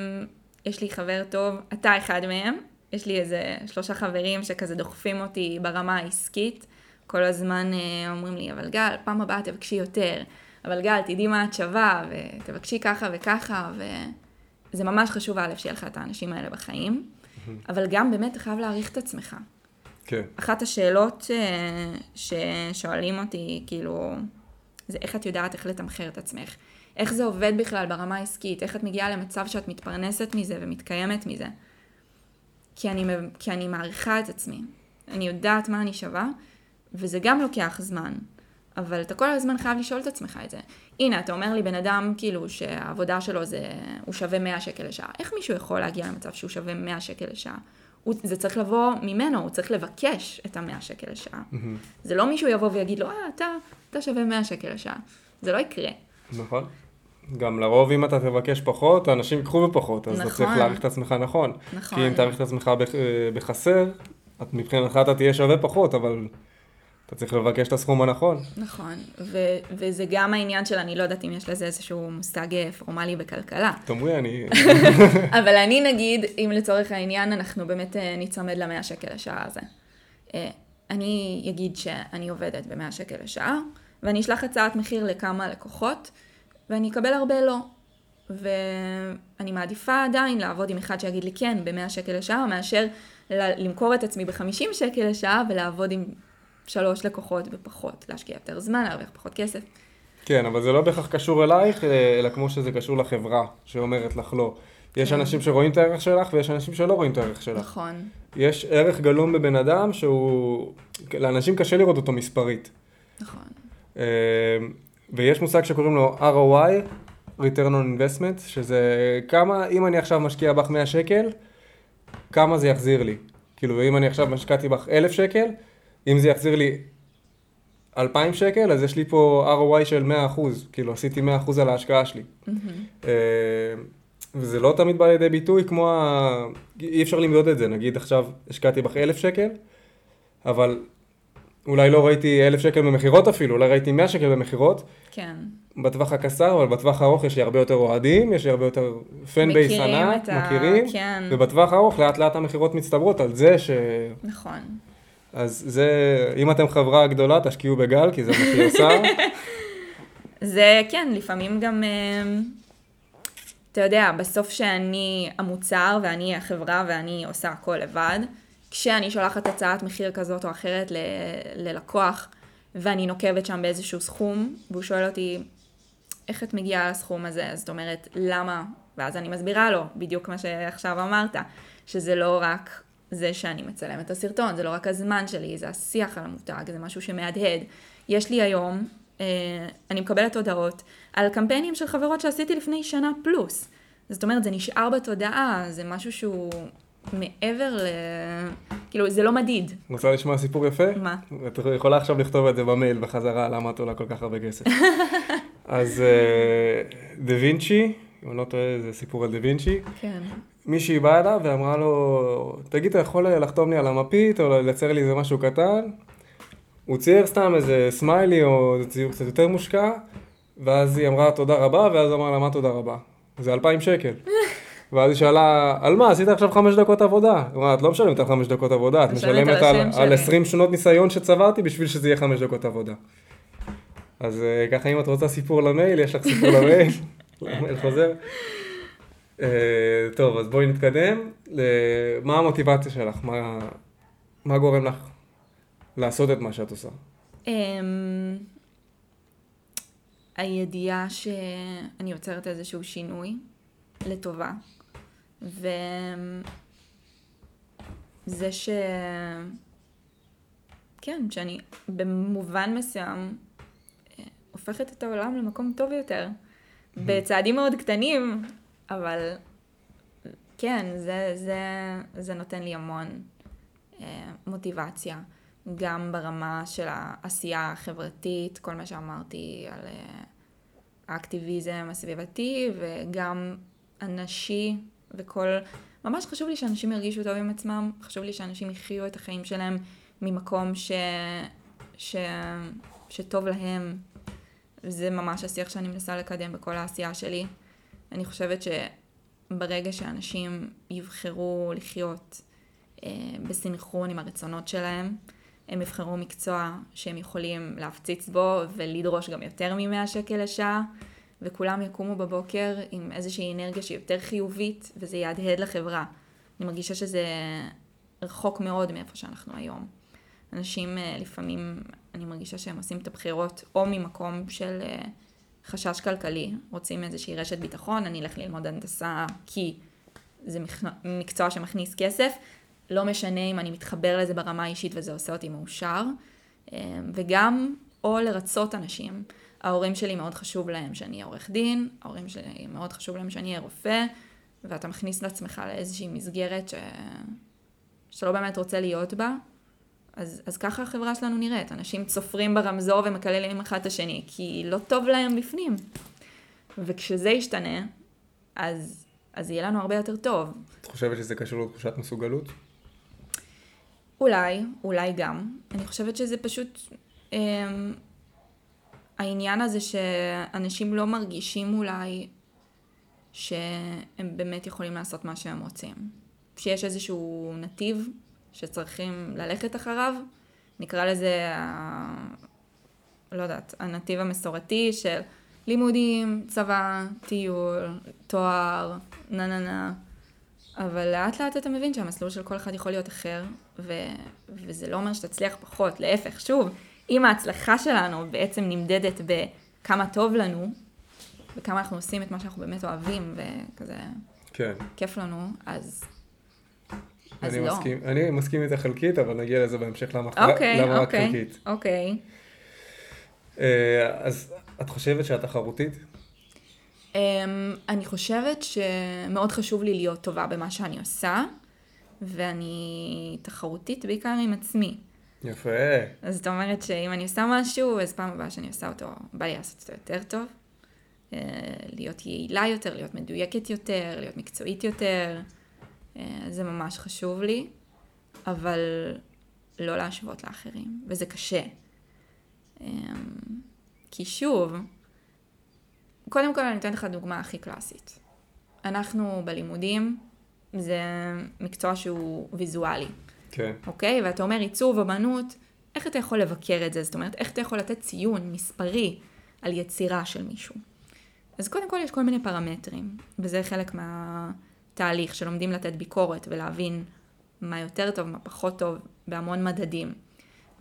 יש לי חבר טוב, אתה אחד מהם, יש לי איזה שלושה חברים שכזה דוחפים אותי ברמה העסקית, כל הזמן אומרים לי, אבל גל, פעם הבאה תבקשי יותר, אבל גל, תדעי מה את שווה, ותבקשי ככה וככה, וזה ממש חשוב א' שיהיה לך את האנשים האלה בחיים, אבל גם באמת אתה חייב להעריך את עצמך. כן. אחת השאלות ששואלים אותי, כאילו, זה איך את יודעת איך לתמחר את עצמך. איך זה עובד בכלל ברמה העסקית, איך את מגיעה למצב שאת מתפרנסת מזה ומתקיימת מזה. כי אני, כי אני מעריכה את עצמי. אני יודעת מה אני שווה, וזה גם לוקח זמן. אבל אתה כל הזמן חייב לשאול את עצמך את זה. הנה, אתה אומר לי בן אדם, כאילו, שהעבודה שלו זה, הוא שווה מאה שקל לשעה. איך מישהו יכול להגיע למצב שהוא שווה מאה שקל לשעה? הוא, זה צריך לבוא ממנו, הוא צריך לבקש את המאה שקל לשעה. זה לא מישהו יבוא ויגיד לו, אה, אתה, אתה שווה מאה שקל לשעה. זה לא יקרה. נכון. גם לרוב אם אתה תבקש פחות, האנשים יקחו בפחות, אז נכון. אתה צריך להעריך את עצמך נכון. נכון. כי אם תעריך את עצמך בחסר, את מבחינתך אתה תהיה שווה פחות, אבל אתה צריך לבקש את הסכום הנכון. נכון, ו- וזה גם העניין של, אני לא יודעת אם יש לזה איזשהו מושג פורמלי בכלכלה. תאמרי, אני... אבל אני נגיד, אם לצורך העניין, אנחנו באמת נצמד למאה שקל לשעה הזה. אני אגיד שאני עובדת במאה שקל לשעה, ואני אשלח הצעת מחיר לכמה לקוחות, ואני אקבל הרבה לא. ואני מעדיפה עדיין לעבוד עם אחד שיגיד לי כן ב-מאה שקל לשעה, מאשר למכור את עצמי ב-חמישים שקל לשעה, ולעבוד עם שלוש לקוחות בפחות, להשקיע יותר זמן, להרוויח פחות כסף. כן, אבל זה לא בהכרח קשור אלייך, אלא כמו שזה קשור לחברה, שאומרת לך לא. יש אנשים שרואים את הערך שלך, ויש אנשים שלא רואים את הערך שלך. נכון. יש ערך גלום בבן אדם, שהוא... לאנשים קשה לראות אותו מספרית. נכון. ויש מושג שקוראים לו אר או איי, Return on Investment, שזה כמה, אם אני עכשיו משקיע בך מאה שקל, כמה זה יחזיר לי. כאילו, אם אני עכשיו משקעתי בך אלף שקל, אם זה יחזיר לי אלפיים שקל, אז יש לי פה אר או איי של מאה אחוז, כאילו, עשיתי מאה אחוז על ההשקעה שלי. וזה לא תמיד בא לידי ביטוי, כמו ה... אי אפשר למדוד את זה, נגיד עכשיו השקעתי בך אלף שקל, אבל... אולי לא ראיתי אלף שקל במחירות אפילו, אולי ראיתי מאה שקל במחירות. כן. בטווח הקצר, אבל בטווח הארוך יש לי הרבה יותר אוהדים, יש לי הרבה יותר פן בייס ענק, את מכירים. ה... כן. ובטווח הארוך לאט לאט המחירות מצטברות על זה ש... נכון. אז זה, אם אתם חברה גדולה, תשקיעו בגל, כי זה מה שהיא עושה. זה כן, לפעמים גם, אתה יודע, בסוף שאני המוצר ואני החברה ואני עושה הכל לבד, כשאני שולחת הצעת מחיר כזאת או אחרת ל- ללקוח, ואני נוקבת שם באיזשהו סכום, והוא שואל אותי, איך את מגיעה לסכום הזה? זאת אומרת, למה? ואז אני מסבירה לו, בדיוק מה שעכשיו אמרת, שזה לא רק זה שאני מצלם את הסרטון, זה לא רק הזמן שלי, זה השיח על המותג, זה משהו שמהדהד. יש לי היום, אני מקבלת הודעות על קמפיינים של חברות שעשיתי לפני שנה פלוס. זאת אומרת, זה נשאר בתודעה, זה משהו שהוא... מעבר ל... כאילו, זה לא מדיד. רוצה לשמוע סיפור יפה? מה? את יכולה עכשיו לכתוב את זה במייל בחזרה, למה את עולה כל כך הרבה כסף. אז דה וינצ'י, אם אני לא טועה, זה סיפור על דה וינצ'י. כן. מישהי באה אליו ואמרה לו, תגיד, אתה יכול לחתום לי על המפית או לייצר לי איזה משהו קטן? הוא צייר סתם איזה סמיילי או ציור קצת יותר מושקע, ואז היא אמרה תודה רבה, ואז אמרה לה, מה תודה רבה? זה אלפיים שקל. ואז היא שאלה, על מה? עשית עכשיו חמש דקות עבודה. זאת אומרת, את לא משלמת על חמש דקות עבודה, את משלמת על עשרים שנות ניסיון שצברתי בשביל שזה יהיה חמש דקות עבודה. אז ככה, אם את רוצה סיפור למייל, יש לך סיפור למייל. למייל חוזר. טוב, אז בואי נתקדם. מה המוטיבציה שלך? מה גורם לך לעשות את מה שאת עושה? הידיעה שאני יוצרת איזשהו שינוי לטובה. וזה ש... כן, שאני במובן מסוים הופכת את העולם למקום טוב יותר. Mm-hmm. בצעדים מאוד קטנים, אבל כן, זה, זה, זה נותן לי המון מוטיבציה. גם ברמה של העשייה החברתית, כל מה שאמרתי על האקטיביזם הסביבתי, וגם אנשי וכל... ממש חשוב לי שאנשים ירגישו טוב עם עצמם, חשוב לי שאנשים יחיו את החיים שלהם ממקום ש... ש... שטוב להם. זה ממש השיח שאני מנסה לקדם בכל העשייה שלי. אני חושבת שברגע שאנשים יבחרו לחיות אה, בסנכרון עם הרצונות שלהם, הם יבחרו מקצוע שהם יכולים להפציץ בו ולדרוש גם יותר מ-מאה שקל לשעה. וכולם יקומו בבוקר עם איזושהי אנרגיה שהיא יותר חיובית, וזה יהדהד לחברה. אני מרגישה שזה רחוק מאוד מאיפה שאנחנו היום. אנשים לפעמים, אני מרגישה שהם עושים את הבחירות, או ממקום של חשש כלכלי, רוצים איזושהי רשת ביטחון, אני אלך ללמוד הנדסה, כי זה מקצוע שמכניס כסף, לא משנה אם אני מתחבר לזה ברמה האישית, וזה עושה אותי מאושר, וגם, או לרצות אנשים. ההורים שלי מאוד חשוב להם שאני אהיה עורך דין, ההורים שלי מאוד חשוב להם שאני אהיה רופא, ואתה מכניס לעצמך לאיזושהי מסגרת ש... שלא באמת רוצה להיות בה, אז, אז ככה החברה שלנו נראית. אנשים צופרים ברמזור ומקללים אחד את השני, כי לא טוב להם בפנים. וכשזה ישתנה, אז, אז יהיה לנו הרבה יותר טוב. את חושבת שזה קשור לתחושת מסוגלות? אולי, אולי גם. אני חושבת שזה פשוט... אה, העניין הזה שאנשים לא מרגישים אולי שהם באמת יכולים לעשות מה שהם רוצים. שיש איזשהו נתיב שצריכים ללכת אחריו, נקרא לזה, לא יודעת, הנתיב המסורתי של לימודים, צבא, טיול, תואר, נה נה נה. אבל לאט לאט אתה מבין שהמסלול של כל אחד יכול להיות אחר, ו- וזה לא אומר שתצליח פחות, להפך, שוב. אם ההצלחה שלנו בעצם נמדדת בכמה טוב לנו, וכמה אנחנו עושים את מה שאנחנו באמת אוהבים, וכזה כן. כיף לנו, אז, אז לא. מסכים, אני מסכים איתה חלקית, אבל נגיע לזה בהמשך למה אוקיי, אוקיי, רק חלקית. אוקיי. אז את חושבת שאת תחרותית? אני חושבת שמאוד חשוב לי להיות טובה במה שאני עושה, ואני תחרותית בעיקר עם עצמי. יפה. אז זאת אומרת שאם אני עושה משהו, אז פעם הבאה שאני עושה אותו, בא לי לעשות אותו יותר טוב. להיות יעילה יותר, להיות מדויקת יותר, להיות מקצועית יותר. זה ממש חשוב לי. אבל לא להשוות לאחרים, וזה קשה. כי שוב, קודם כל אני אתן לך דוגמה הכי קלאסית. אנחנו בלימודים, זה מקצוע שהוא ויזואלי. כן. אוקיי? ואתה אומר, עיצוב, אמנות, איך אתה יכול לבקר את זה? זאת אומרת, איך אתה יכול לתת ציון מספרי על יצירה של מישהו? אז קודם כל יש כל מיני פרמטרים, וזה חלק מהתהליך שלומדים לתת ביקורת ולהבין מה יותר טוב, מה פחות טוב, בהמון מדדים.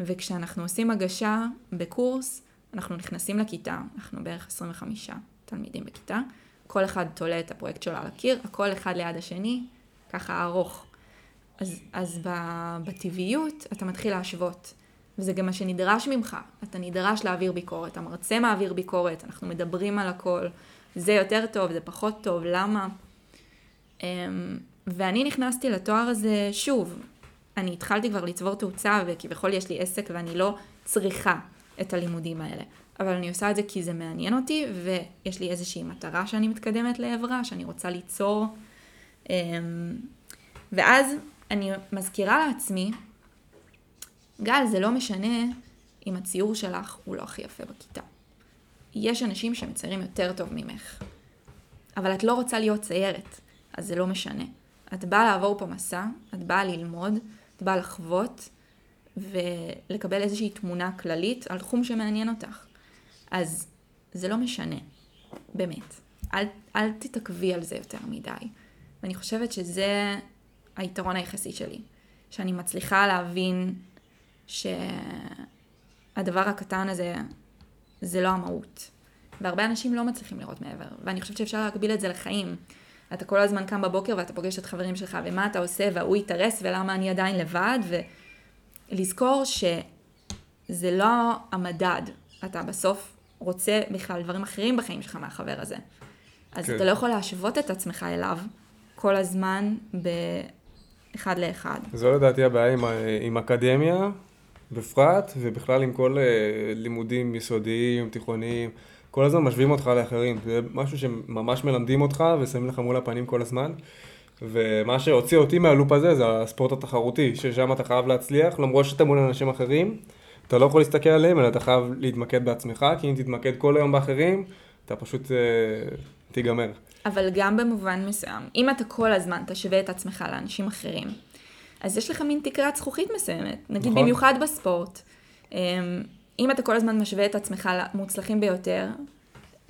וכשאנחנו עושים הגשה בקורס, אנחנו נכנסים לכיתה, אנחנו בערך עשרים וחמישה תלמידים בכיתה, כל אחד תולה את הפרויקט שלו על הקיר, הכל אחד ליד השני, ככה ארוך. אז, אז בטבעיות אתה מתחיל להשוות, וזה גם מה שנדרש ממך, אתה נדרש להעביר ביקורת, המרצה מעביר ביקורת, אנחנו מדברים על הכל, זה יותר טוב, זה פחות טוב, למה? ואני נכנסתי לתואר הזה שוב, אני התחלתי כבר לצבור תאוצה, וכביכול יש לי עסק ואני לא צריכה את הלימודים האלה. אבל אני עושה את זה כי זה מעניין אותי, ויש לי איזושהי מטרה שאני מתקדמת לעברה, שאני רוצה ליצור. ואז אני מזכירה לעצמי, גל, זה לא משנה אם הציור שלך הוא לא הכי יפה בכיתה. יש אנשים שמציירים יותר טוב ממך, אבל את לא רוצה להיות ציירת, אז זה לא משנה. את באה לעבור פה מסע, את באה ללמוד, את באה לחוות, ולקבל איזושהי תמונה כללית על תחום שמעניין אותך. אז זה לא משנה, באמת. אל, אל תתעכבי על זה יותר מדי. ואני חושבת שזה היתרון היחסי שלי, שאני מצליחה להבין שהדבר הקטן הזה זה לא המהות. והרבה אנשים לא מצליחים לראות מעבר, ואני חושבת שאפשר להקביל את זה לחיים. אתה כל הזמן קם בבוקר ואתה פוגש את חברים שלך, ומה אתה עושה, והוא יתרס, ולמה אני עדיין לבד, ולזכור שזה לא המדד. אתה בסוף רוצה בכלל דברים אחרים בחיים שלך מהחבר הזה. אז כן. אתה לא יכול להשוות את עצמך אליו כל הזמן באחד לאחד. זו לדעתי הבעיה עם, עם אקדמיה, בפרט, ובכלל עם כל לימודים יסודיים, תיכוניים, כל הזמן משווים אותך לאחרים, זה משהו שממש מלמדים אותך ושמים לך מול הפנים כל הזמן, ומה שהוציא אותי מהלופ הזה זה הספורט התחרותי, ששם אתה חייב להצליח, למרות שאתה מול אנשים אחרים, אתה לא יכול להסתכל עליהם, אלא אתה חייב להתמקד בעצמך, כי אם תתמקד כל היום באחרים, אתה פשוט אה, תיגמר. אבל גם במובן מסוים, אם אתה כל הזמן תשווה את עצמך לאנשים אחרים, אז יש לך מין תקרת זכוכית מסוימת, נגיד נכון. במיוחד בספורט, אה, אם אתה כל הזמן משווה את עצמך למוצלחים ביותר,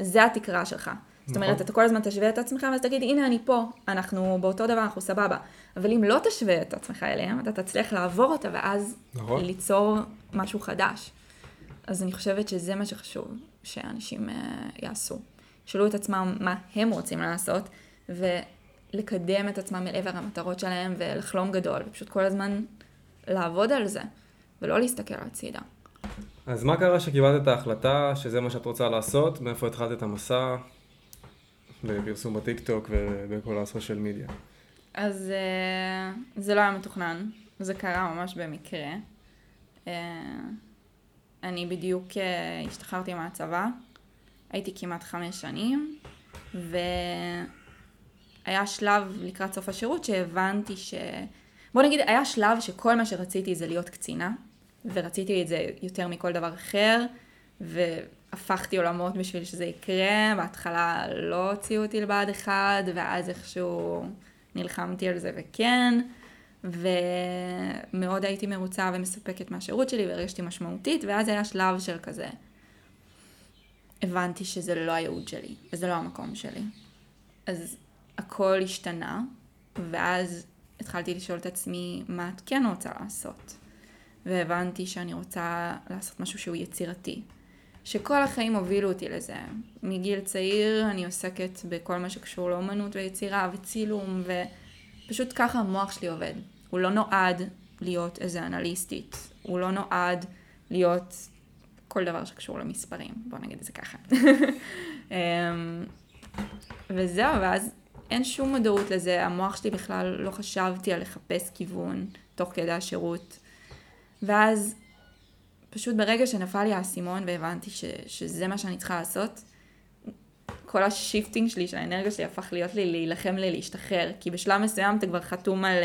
זה התקרה שלך. נכון. זאת אומרת, אתה כל הזמן תשווה את עצמך, ואז תגיד, הנה אני פה, אנחנו באותו דבר, אנחנו סבבה. אבל אם לא תשווה את עצמך אליהם, אתה תצליח לעבור אותה, ואז נכון. ליצור משהו חדש. אז אני חושבת שזה מה שחשוב, שאנשים uh, יעשו. שאלו את עצמם מה הם רוצים לעשות, ולקדם את עצמם אל עבר המטרות שלהם, ולחלום גדול, ופשוט כל הזמן לעבוד על זה, ולא להסתכל על הצידה. אז מה קרה שקיבלת את ההחלטה, שזה מה שאת רוצה לעשות, מאיפה התחלת את המסע, בפרסום בטיקטוק ובכל הסושיאל מדיה? אז זה לא היה מתוכנן, זה קרה ממש במקרה. אני בדיוק השתחררתי מהצבא, הייתי כמעט חמש שנים, והיה שלב לקראת סוף השירות שהבנתי ש... בוא נגיד, היה שלב שכל מה שרציתי זה להיות קצינה, ורציתי את זה יותר מכל דבר אחר, והפכתי עולמות בשביל שזה יקרה, בהתחלה לא הוציאו אותי לבעד אחד, ואז איכשהו נלחמתי על זה וכן, ומאוד הייתי מרוצה ומספקת מהשירות שלי, והרגשתי משמעותית, ואז היה שלב של כזה, הבנתי שזה לא הייעוד שלי, וזה לא המקום שלי. אז הכל השתנה, ואז התחלתי לשאול את עצמי, מה את כן רוצה לעשות? והבנתי שאני רוצה לעשות משהו שהוא יצירתי, שכל החיים הובילו אותי לזה. מגיל צעיר אני עוסקת בכל מה שקשור לאומנות ויצירה וצילום, ופשוט ככה המוח שלי עובד. הוא לא נועד להיות איזה אנליסטית, הוא לא נועד להיות כל דבר שקשור למספרים, בוא נגיד את זה ככה. וזהו, ואז אין שום מודעות לזה, המוח שלי בכלל לא חשבתי על לחפש כיוון תוך כדי השירות, ואז פשוט ברגע שנפל לי האסימון והבנתי ש, שזה מה שאני צריכה לעשות, כל השיפטינג שלי, של האנרגיה שלי, הפך להיות לי להילחם לי, להשתחרר. כי בשלב מסוים אתה כבר חתום על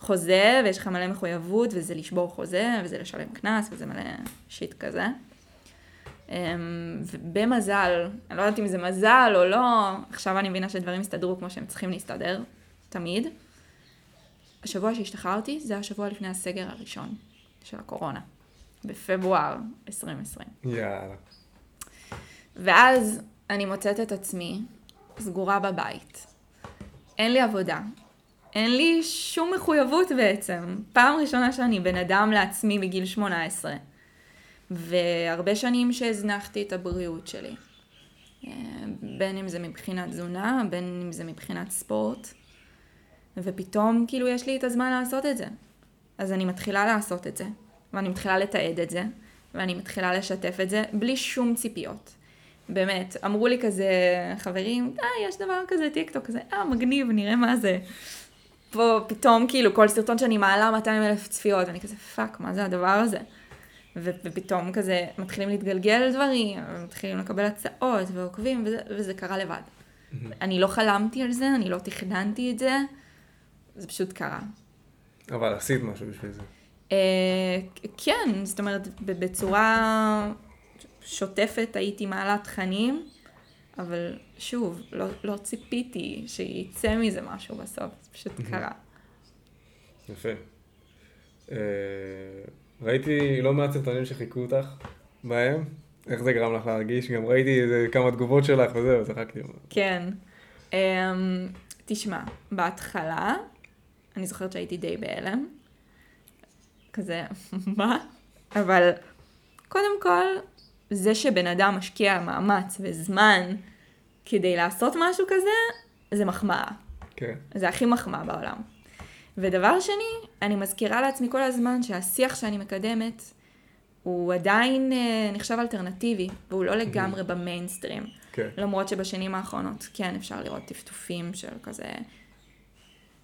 חוזה, ויש לך מלא מחויבות, וזה לשבור חוזה, וזה לשלם כנס, וזה מלא שיט כזה. ובמזל, אני לא יודעת אם זה מזל או לא, עכשיו אני מבינה שדברים הסתדרו כמו שהם צריכים להסתדר, תמיד. השבוע שהשתחררתי, זה השבוע לפני הסגר הראשון של הקורונה, בפברואר עשרים עשרים. יאללה. ואז אני מוצאת את עצמי סגורה בבית. אין לי עבודה. אין לי שום מחויבות בעצם. פעם ראשונה שאני בן אדם לעצמי בגיל שמונה עשרה. והרבה שנים שהזנחתי את הבריאות שלי. בין אם זה מבחינת תזונה, בין אם זה מבחינת ספורט. ופתאום כאילו יש לי את הזמן לעשות את זה. אז אני מתחילה לעשות את זה. ואני מתחילה לתעד את זה. ואני מתחילה לשתף את זה בלי שום ציפיות. באמת, אמרו לי כזה, חברים, אה, יש דבר כזה, טיקטוק כזה, אה, מגניב, נראה מה זה. פה פתאום, כאילו, כל סרטון שאני מעלה מאתיים אלף צפיות, ואני כזה, פאק, מה זה הדבר הזה? ופתאום כזה, מתחילים להתגלגל דברים, מתחילים לקבל הצעות ועוקבים, וזה, וזה קרה לבד. אני לא חלמתי על זה, אני לא תכננתי את זה, זה פשוט קרה. אבל עשית משהו בשביל זה. כן, זאת אומרת, בצורה... שוטפת, הייתי מעלה תכנים, אבל שוב, לא, לא ציפיתי שיצא מזה משהו בסוף, זה פשוט קרה. יפה. ראיתי לא מעט סרטונים שחיכו אותך בהם, איך זה גרם לך להרגיש? גם ראיתי כמה תגובות שלך וזהו, צחקתי. כן. תשמע, בהתחלה, אני זוכרת שהייתי די בהלם, כזה, מה? אבל קודם כל, זה שבן אדם משקיע מאמץ וזמן כדי לעשות משהו כזה, זה מחמאה. כן. זה הכי מחמאה בעולם. ודבר שני, אני מזכירה לעצמי כל הזמן שהשיח שאני מקדמת, הוא עדיין נחשב אלטרנטיבי, והוא לא לגמרי במיינסטרים. כן. למרות שבשנים האחרונות, כן, אפשר לראות טפטופים של כזה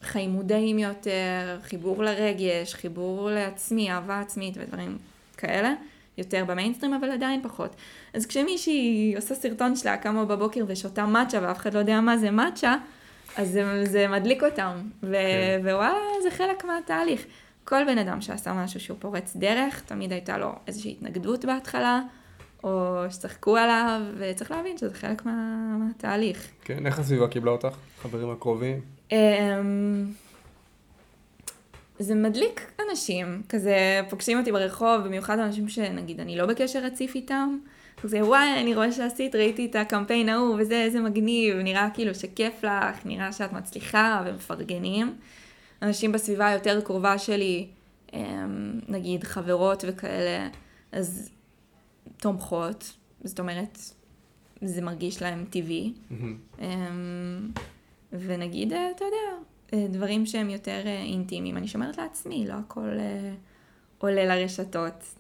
חיים מודעים יותר, חיבור לרגש, חיבור לעצמי, אהבה עצמית ודברים כאלה. יותר במיינסטרים, אבל עדיין פחות. אז כשמישהי עושה סרטון שלה, קמה בבוקר ושותה מצ'ה, ואף אחד לא יודע מה זה מצ'ה, אז זה, זה מדליק אותם. ו- okay. ווואלה, זה חלק מהתהליך. כל בן אדם שעשה משהו שהוא פורץ דרך, תמיד הייתה לו איזושהי התנגדות בהתחלה, או שצחקו עליו, וצריך להבין שזה חלק מה- מהתהליך. כן, איך הסביבה קיבלה אותך? חברים הקרובים? זה מדליק אנשים, כזה פוגשים אותי ברחוב, במיוחד אנשים שנגיד, אני לא בקשר רציף איתם, כזה, וואי, אני רואה שעשית, ראיתי את הקמפיין ההוא, וזה, איזה מגניב, נראה כאילו שכיף לך, נראה שאת מצליחה, ומפרגנים. אנשים בסביבה היותר קרובה שלי, נגיד, חברות וכאלה, אז תומכות, זאת אומרת, זה מרגיש להם טבעי. ונגיד, אתה יודע, דברים שהם יותר אינטימיים. אני שומרת לעצמי, לא הכל עולה לרשתות.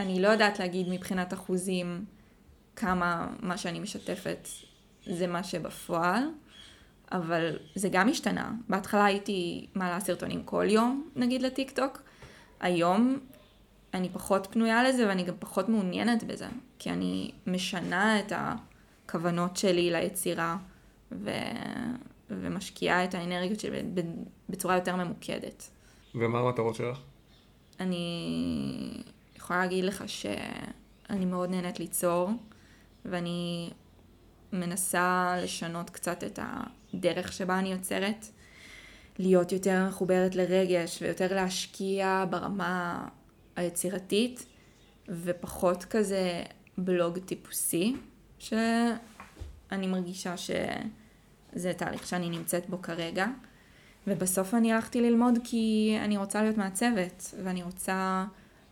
אני לא יודעת להגיד מבחינת אחוזים כמה מה שאני משתפת זה מה שבפועל, אבל זה גם השתנה. בהתחלה הייתי מעלה סרטונים כל יום, נגיד לטיקטוק. היום אני פחות פנויה לזה ואני גם פחות מעוניינת בזה, כי אני משנה את הכוונות שלי ליצירה ו... ומשקיעה את האנרגיות שלי בצורה יותר ממוקדת. ומה המטרות שלך? אני יכולה להגיד לך שאני מאוד נהנית ליצור, ואני מנסה לשנות קצת את הדרך שבה אני יוצרת, להיות יותר מחוברת לרגש, ויותר להשקיע ברמה היצירתית, ופחות כזה בלוג טיפוסי, שאני מרגישה ש... זה תהליך שאני נמצאת בו כרגע, ובסוף אני הלכתי ללמוד כי אני רוצה להיות מעצבת, ואני רוצה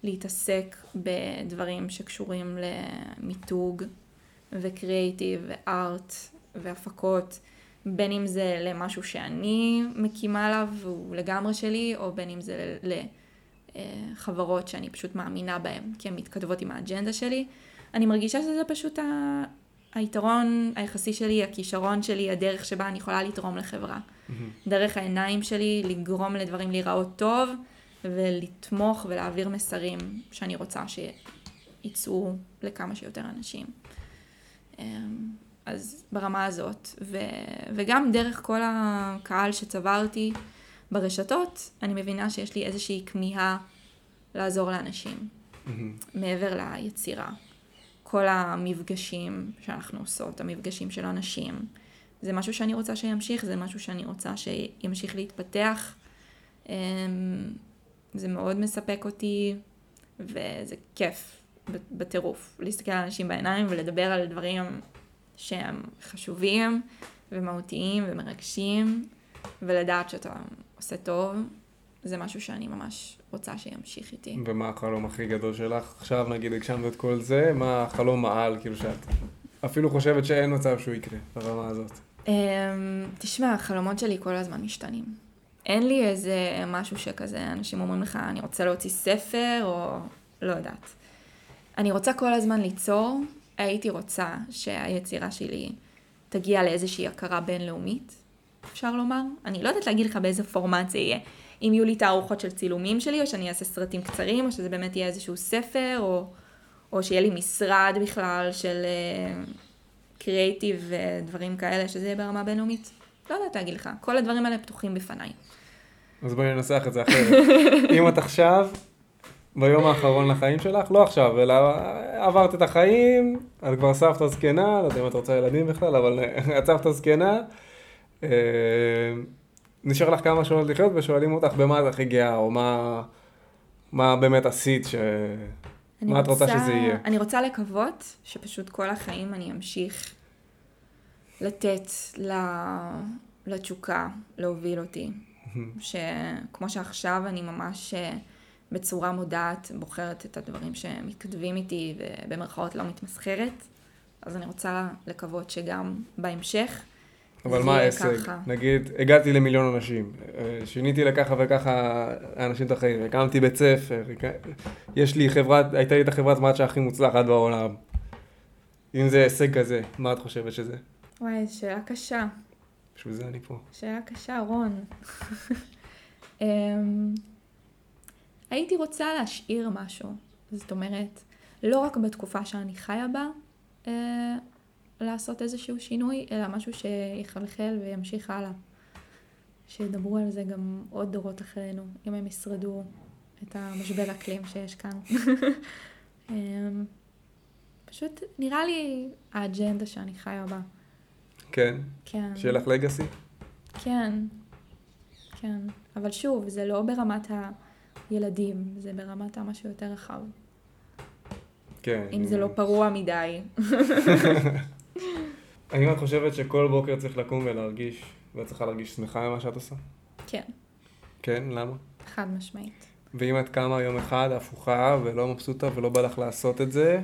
להתעסק בדברים שקשורים למיתוג, וקריאיטיב, וארט, והפקות, בין אם זה למשהו שאני מקימה עליו, והוא לגמרי שלי, או בין אם זה לחברות שאני פשוט מאמינה בהן, כי הן מתכתבות עם האג'נדה שלי. אני מרגישה שזה פשוט ה... היתרון היחסי שלי, הכישרון שלי, הדרך שבה אני יכולה לתרום לחברה. דרך העיניים שלי, לגרום לדברים להיראות טוב, ולתמוך ולהעביר מסרים שאני רוצה שיצאו לכמה שיותר אנשים. אז ברמה הזאת, ו, וגם דרך כל הקהל שצברתי ברשתות, אני מבינה שיש לי איזושהי כמיהה לעזור לאנשים, מעבר ליצירה. כל המפגשים שאנחנו עושות, המפגשים של אנשים, זה משהו שאני רוצה שימשיך, זה משהו שאני רוצה שימשיך להתפתח. זה מאוד מספק אותי, וזה כיף בטירוף, להסתכל על אנשים בעיניים ולדבר על דברים שהם חשובים ומהותיים ומרגשים, ולדעת שאתה עושה טוב. זה משהו שאני ממש רוצה שימשיך איתי. ומה החלום הכי גדול שלך? עכשיו נגיד הגשמת את כל זה, מה החלום העל, כאילו שאת אפילו חושבת שאין מצב שהוא יקרה ברמה הזאת? תשמע, החלומות שלי כל הזמן משתנים. אין לי איזה משהו שכזה, אנשים אומרים לך, אני רוצה להוציא ספר, או לא יודעת. אני רוצה כל הזמן ליצור, הייתי רוצה שהיצירה שלי תגיע לאיזושהי הכרה בינלאומית, אפשר לומר. אני לא יודעת להגיד לך באיזה פורמט זה יהיה. אם יהיו לי תערוכות של צילומים שלי, או שאני אעשה סרטים קצרים, או שזה באמת יהיה איזשהו ספר, או, או שיהיה לי משרד בכלל של קריאיטיב ודברים כאלה, שזה יהיה ברמה בינלאומית. לא יודעת להגיד לך. כל הדברים האלה פתוחים בפניי. אז בואי ננסח את זה אחרת. אם את עכשיו, ביום האחרון לחיים שלך, לא עכשיו, אלא עברת את החיים, את כבר סבתא זקנה, לא יודע אם את רוצה ילדים בכלל, אבל את סבתא זקנה, נשאר לך כמה שנות לחיות ושואלים אותך במה את הכי גאה, או מה, מה באמת עשית, ש... מה את רוצה שזה יהיה? אני רוצה לקוות שפשוט כל החיים אני אמשיך לתת לתשוקה, להוביל אותי. שכמו שעכשיו אני ממש בצורה מודעת בוחרת את הדברים שמתכתבים איתי ובמרכאות לא מתמסחרת, אז אני רוצה לקוות שגם בהמשך. אבל מה ההישג? נגיד, הגעתי למיליון אנשים, שיניתי לככה וככה אנשים את החיים, הקמתי בית ספר, יש לי חברת, הייתה לי את החברת מאצ'ה הכי מוצלחת בעולם. אם זה הישג כזה, מה את חושבת שזה? וואי, שאלה קשה. בשביל זה אני פה. שאלה קשה, רון. הייתי רוצה להשאיר משהו, זאת אומרת, לא רק בתקופה שאני חיה בה, לעשות איזשהו שינוי, אלא משהו שיחלחל וימשיך הלאה. שידברו על זה גם עוד דורות אחרינו, אם הם ישרדו את המשבר אקלים שיש כאן. פשוט נראה לי האג'נדה שאני חיה בה. כן? כן. שיהיה לך לגאסי? כן. כן. אבל שוב, זה לא ברמת הילדים, זה ברמת משהו יותר רחב. כן. אם זה לא פרוע מדי. האם את חושבת שכל בוקר צריך לקום ולהרגיש, ואת צריכה להרגיש שמחה ממה שאת עושה? כן. כן? למה? חד משמעית. ואם את קמה יום אחד, הפוכה ולא מבסוטה ולא בא לך לעשות את זה?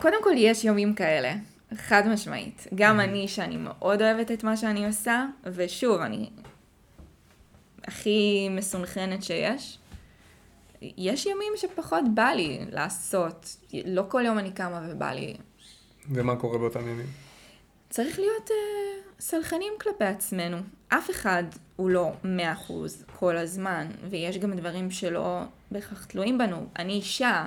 קודם כל יש יומים כאלה, חד משמעית. גם אני, שאני מאוד אוהבת את מה שאני עושה, ושוב, אני הכי מסונכרנת שיש. יש ימים שפחות בא לי לעשות, לא כל יום אני קמה ובא לי. ומה קורה באותם ימים? צריך להיות uh, סלחנים כלפי עצמנו. אף אחד הוא לא מאה אחוז כל הזמן, ויש גם דברים שלא בהכרח תלויים בנו. אני אישה,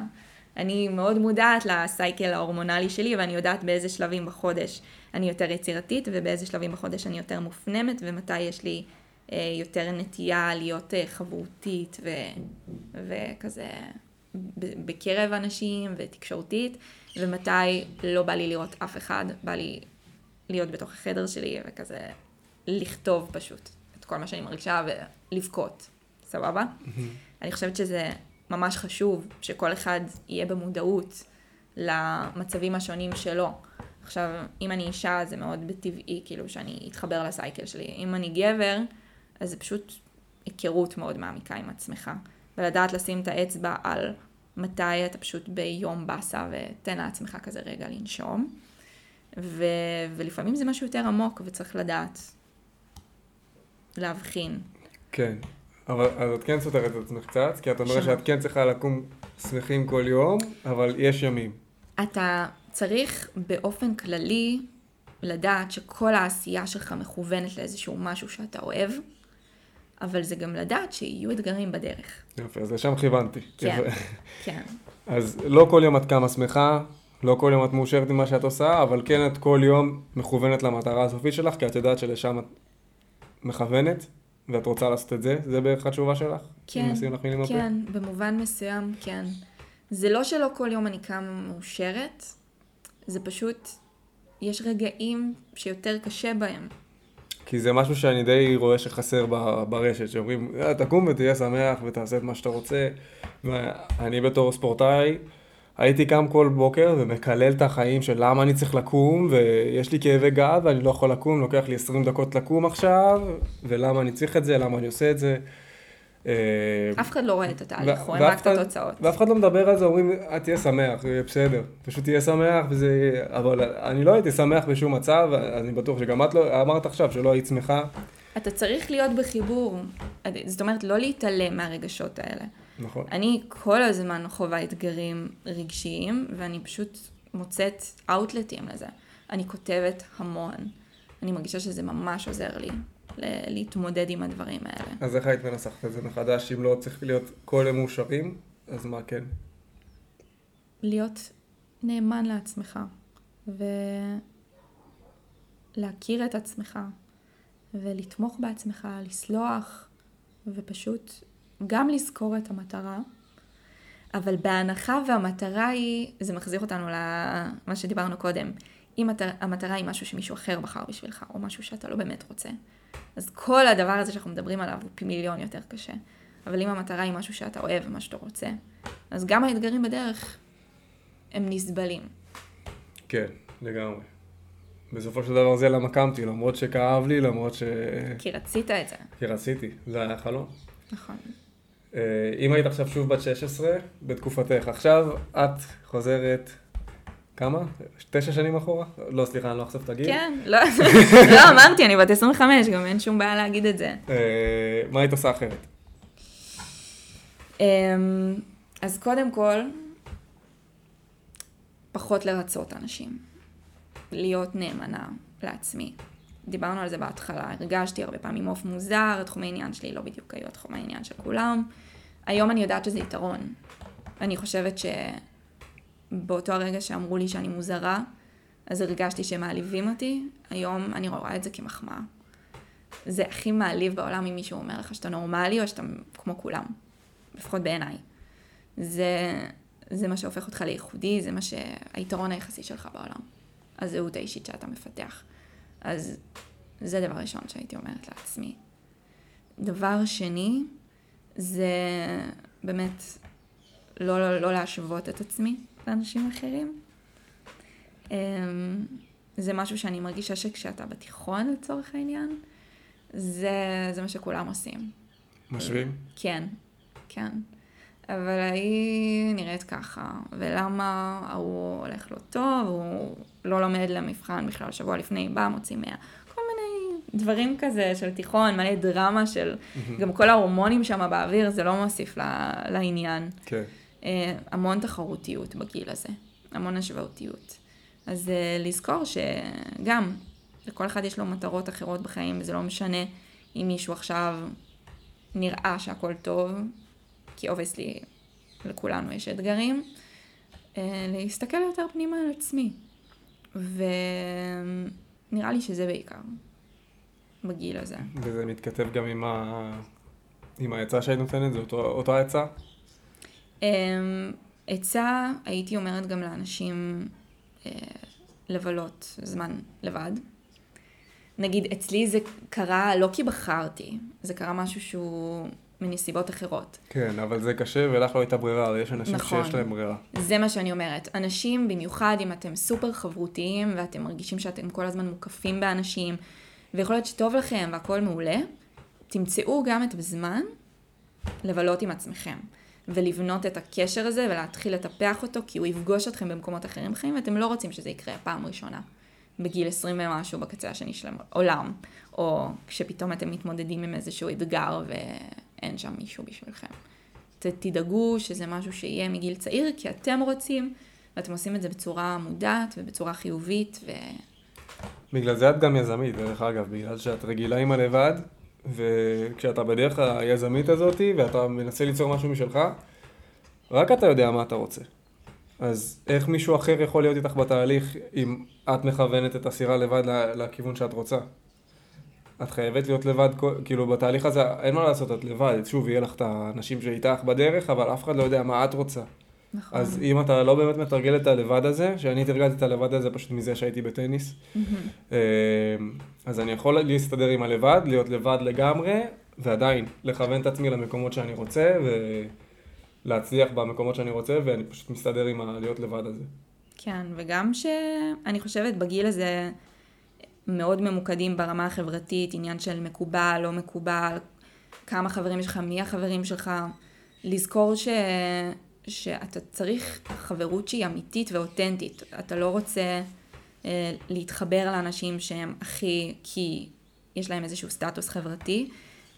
אני מאוד מודעת לסייקל ההורמונלי שלי, ואני יודעת באיזה שלבים בחודש אני יותר יצירתית, ובאיזה שלבים בחודש אני יותר מופנמת, ומתי יש לי uh, יותר נטייה להיות uh, חברותית, ו... וכזה... בקרב אנשים ותקשורתית, ומתי לא בא לי לראות אף אחד, בא לי להיות בתוך החדר שלי וכזה לכתוב פשוט את כל מה שאני מרגישה ולבכות, סבבה? אני חושבת שזה ממש חשוב שכל אחד יהיה במודעות למצבים השונים שלו. עכשיו, אם אני אישה זה מאוד בטבעי כאילו שאני אתחבר לסייקל שלי, אם אני גבר אז זה פשוט היכרות מאוד מעמיקה עם עצמך. ולדעת לשים את האצבע על מתי אתה פשוט ביום בסה ותן לעצמך כזה רגע לנשום. ו... ולפעמים זה משהו יותר עמוק וצריך לדעת להבחין. כן, אבל אז את כן סותרת את עצמך קצת, כי את אומרת שאת כן צריכה לקום שמחים כל יום, אבל יש ימים. אתה צריך באופן כללי לדעת שכל העשייה שלך מכוונת לאיזשהו משהו שאתה אוהב, אבל זה גם לדעת שיהיו אתגרים בדרך. יפה, אז לשם כיוונתי. כן, כן. אז לא כל יום את קמה שמחה, לא כל יום את מאושרת עם מה שאת עושה, אבל כן את כל יום מכוונת למטרה הסופית שלך, כי את יודעת שלשם את מכוונת, ואת רוצה לעשות את זה, זה בערך התשובה שלך? כן, כן, במובן מסוים, כן. זה לא שלא כל יום אני קמה מאושרת, זה פשוט, יש רגעים שיותר קשה בהם. כי זה משהו שאני די רואה שחסר ברשת, שאומרים, תקום ותהיה שמח ותעשה את מה שאתה רוצה. ואני בתור ספורטאי, הייתי קם כל בוקר ומקלל את החיים של למה אני צריך לקום, ויש לי כאבי גב ואני לא יכול לקום, לוקח לי עשרים דקות לקום עכשיו, ולמה אני צריך את זה, למה אני עושה את זה. אף אחד לא רואה את התהליך, רואה רק את התוצאות. ואף אחד לא מדבר על זה, אומרים, תהיה שמח, בסדר, פשוט תהיה שמח, אבל אני לא הייתי שמח בשום מצב, אני בטוח שגם את לא, אמרת עכשיו שלא היית שמחה. אתה צריך להיות בחיבור, זאת אומרת, לא להתעלם מהרגשות האלה. נכון. אני כל הזמן חווה אתגרים רגשיים, ואני פשוט מוצאת אוטלטים לזה. אני כותבת המון, אני מרגישה שזה ממש עוזר לי. להתמודד עם הדברים האלה. אז איך היית מנסחת את זה מחדש? אם לא צריך להיות כל יום מאושרים, אז מה כן? להיות נאמן לעצמך, ולהכיר את עצמך, ולתמוך בעצמך, לסלוח, ופשוט גם לזכור את המטרה, אבל בהנחה והמטרה היא, זה מחזיר אותנו למה שדיברנו קודם, אם המטרה היא משהו שמישהו אחר בחר בשבילך, או משהו שאתה לא באמת רוצה, אז כל הדבר הזה שאנחנו מדברים עליו הוא פי מיליון יותר קשה. אבל אם המטרה היא משהו שאתה אוהב ומה שאתה רוצה, אז גם האתגרים בדרך הם נסבלים. כן, לגמרי. בסופו של דבר זה למה קמתי, למרות שכאב לי, למרות ש... כי רצית את זה. כי רציתי, זה היה חלום. נכון. אם היית עכשיו שוב בת שש עשרה, בתקופתך, עכשיו את חוזרת... כמה? תשע שנים אחורה? לא, סליחה, אני לא אחשוף את הגיל. כן, לא, לא אמרתי, אני בת עשרים וחמש, גם אין שום בעיה להגיד את זה. מה היית עושה אחרת? אז קודם כל, פחות לרצות אנשים. להיות נאמנה לעצמי. דיברנו על זה בהתחלה, הרגשתי הרבה פעמים אוף מוזר, תחומי עניין שלי לא בדיוק היו תחומי עניין של כולם. היום אני יודעת שזה יתרון. אני חושבת ש... באותו הרגע שאמרו לי שאני מוזרה, אז הרגשתי שמעליבים אותי. היום אני רואה את זה כמחמאה. זה הכי מעליב בעולם אם מישהו אומר לך שאתה נורמלי או שאתה כמו כולם. לפחות בעיניי. זה, זה מה שהופך אותך לייחודי, זה מה שהיתרון היחסי שלך בעולם. הזהות האישית שאתה מפתח. אז זה דבר ראשון שהייתי אומרת לעצמי. דבר שני, זה באמת לא, לא, לא להשוות את עצמי. לאנשים אחרים. זה משהו שאני מרגישה שכשאתה בתיכון לצורך העניין, זה, זה מה שכולם עושים. משווים? כן, כן. אבל היא נראית ככה, ולמה הוא הולך לא טוב, הוא לא לומד למבחן בכלל, שבוע לפני בא, מוציא מאה. כל מיני דברים כזה של תיכון, מלא דרמה של, גם כל ההורמונים שם באוויר, זה לא מוסיף לעניין. כן. המון תחרותיות בגיל הזה, המון השוויותיות. אז לזכור שגם, לכל אחד יש לו מטרות אחרות בחיים, וזה לא משנה אם מישהו עכשיו נראה שהכל טוב, כי obviously לכולנו יש אתגרים, להסתכל יותר פנימה על עצמי. ונראה לי שזה בעיקר, בגיל הזה. וזה מתכתב גם עם, ה... עם העצה שהיא נותנת, זה אותו, אותו העצה? עצה, הייתי אומרת גם לאנשים לבלות זמן לבד. נגיד, אצלי זה קרה לא כי בחרתי, זה קרה משהו שהוא מנסיבות אחרות. כן, אבל זה קשה ולך לא הייתה ברירה, יש אנשים שיש להם ברירה. זה מה שאני אומרת. אנשים, במיוחד אם אתם סופר חברותיים ואתם מרגישים שאתם כל הזמן מוקפים באנשים, ויכול להיות שטוב לכם והכל מעולה, תמצאו גם את הזמן לבלות עם עצמכם. ולבנות את הקשר הזה ולהתחיל לטפח אותו, כי הוא יפגוש אתכם במקומות אחרים חיים, ואתם לא רוצים שזה יקרה פעם ראשונה, בגיל עשרים ומשהו בקצה השני של העולם, או כשפתאום אתם מתמודדים עם איזשהו אתגר ואין שם מישהו בשבילכם. תדאגו שזה משהו שיהיה מגיל צעיר, כי אתם רוצים, ואתם עושים את זה בצורה מודעת ובצורה חיובית. ו... בגלל זה את גם יזמית, דרך אגב, בגלל שאת רגילה עם הלבד, וכשאתה בדרך היזמית הזאת ואתה מנסה ליצור משהו משלך, רק אתה יודע מה אתה רוצה. אז איך מישהו אחר יכול להיות איתך בתהליך אם את מכוונת את הסירה לבד לכיוון שאת רוצה? את חייבת להיות לבד, כאילו בתהליך הזה אין מה לעשות, את לבד. שוב, יהיה לך את האנשים שאיתך בדרך, אבל אף אחד לא יודע מה את רוצה. נכון. אז אם אתה לא באמת מתרגל את הלבד הזה, שאני תרגלתי את הלבד הזה פשוט מזה שהייתי בטניס, אז אני יכול להסתדר עם הלבד, להיות לבד לגמרי, ועדיין לכוון את עצמי למקומות שאני רוצה, ולהצליח במקומות שאני רוצה, ואני פשוט מסתדר עם הלהיות לבד הזה. כן, וגם שאני חושבת בגיל הזה מאוד ממוקדים ברמה החברתית, עניין של מקובל, לא מקובל, כמה חברים שלך, מי החברים שלך, לזכור ש... שאתה צריך חברות שהיא אמיתית ואותנטית. אתה לא רוצה אה, להתחבר לאנשים שהם הכי, כי יש להם איזשהו סטטוס חברתי,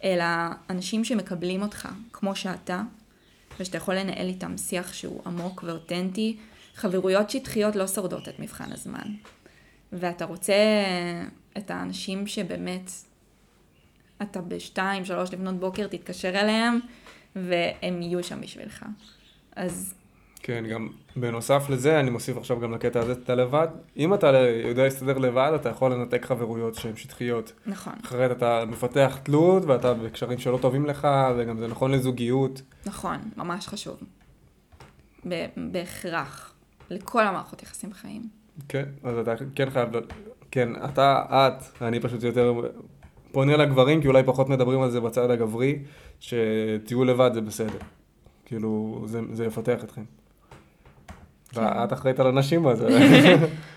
אלא אנשים שמקבלים אותך כמו שאתה, ושאתה יכול לנהל איתם שיח שהוא עמוק ואותנטי. חברויות שטחיות לא שורדות את מבחן הזמן. ואתה רוצה את האנשים שבאמת, אתה בשתיים, שלוש לפנות בוקר תתקשר אליהם, והם יהיו שם בשבילך. אז... כן, גם בנוסף לזה, אני מוסיף עכשיו גם לקטע הזה, אתה לבד. אם אתה יודע להסתדר לבד, אתה יכול לנתק חברויות שהן שטחיות. נכון. אחרת אתה מפתח תלות, ואתה בקשרים שלא טובים לך, וגם זה נכון לזוגיות. נכון, ממש חשוב. בהכרח. לכל המערכות יחסים בחיים. כן, אז אתה כן חייב... כן, אתה, את, אני פשוט יותר... פונה לגברים, כי אולי פחות מדברים על זה בצד הגברי, שתהיו לבד זה בסדר. כאילו, זה, זה יפתח אתכם. כן. ואת אחראית על אנשים, אז...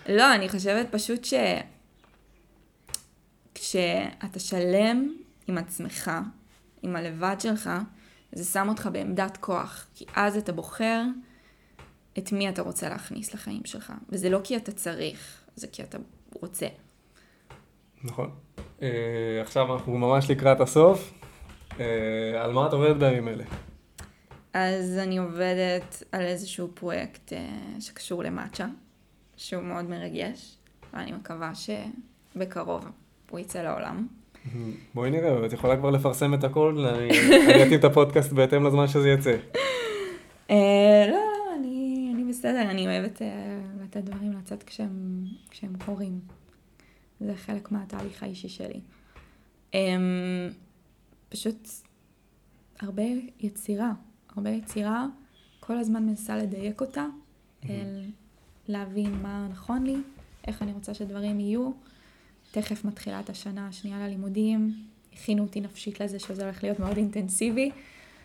לא, אני חושבת פשוט ש... כשאתה שלם עם עצמך, עם הלבד שלך, זה שם אותך בעמדת כוח. כי אז אתה בוחר את מי אתה רוצה להכניס לחיים שלך. וזה לא כי אתה צריך, זה כי אתה רוצה. נכון. Uh, עכשיו אנחנו ממש לקראת הסוף. Uh, על מה את עובדת בימים אלה? אז אני עובדת על איזשהו פרויקט שקשור למאצ'ה, שהוא מאוד מרגש, ואני מקווה שבקרוב הוא יצא לעולם. בואי נראה, ואת יכולה כבר לפרסם את הכל, אני אגעתי את הפודקאסט בהתאם לזמן שזה יצא. לא, לא, אני בסדר, אני אוהבת לתת דברים לצאת כשהם קורים. זה חלק מהתהליך האישי שלי. פשוט הרבה יצירה. הרבה יצירה, כל הזמן מנסה לדייק אותה, להבין מה נכון לי, איך אני רוצה שדברים יהיו. תכף מתחילה את השנה השנייה ללימודים, הכינו אותי נפשית לזה שזה הולך להיות מאוד אינטנסיבי,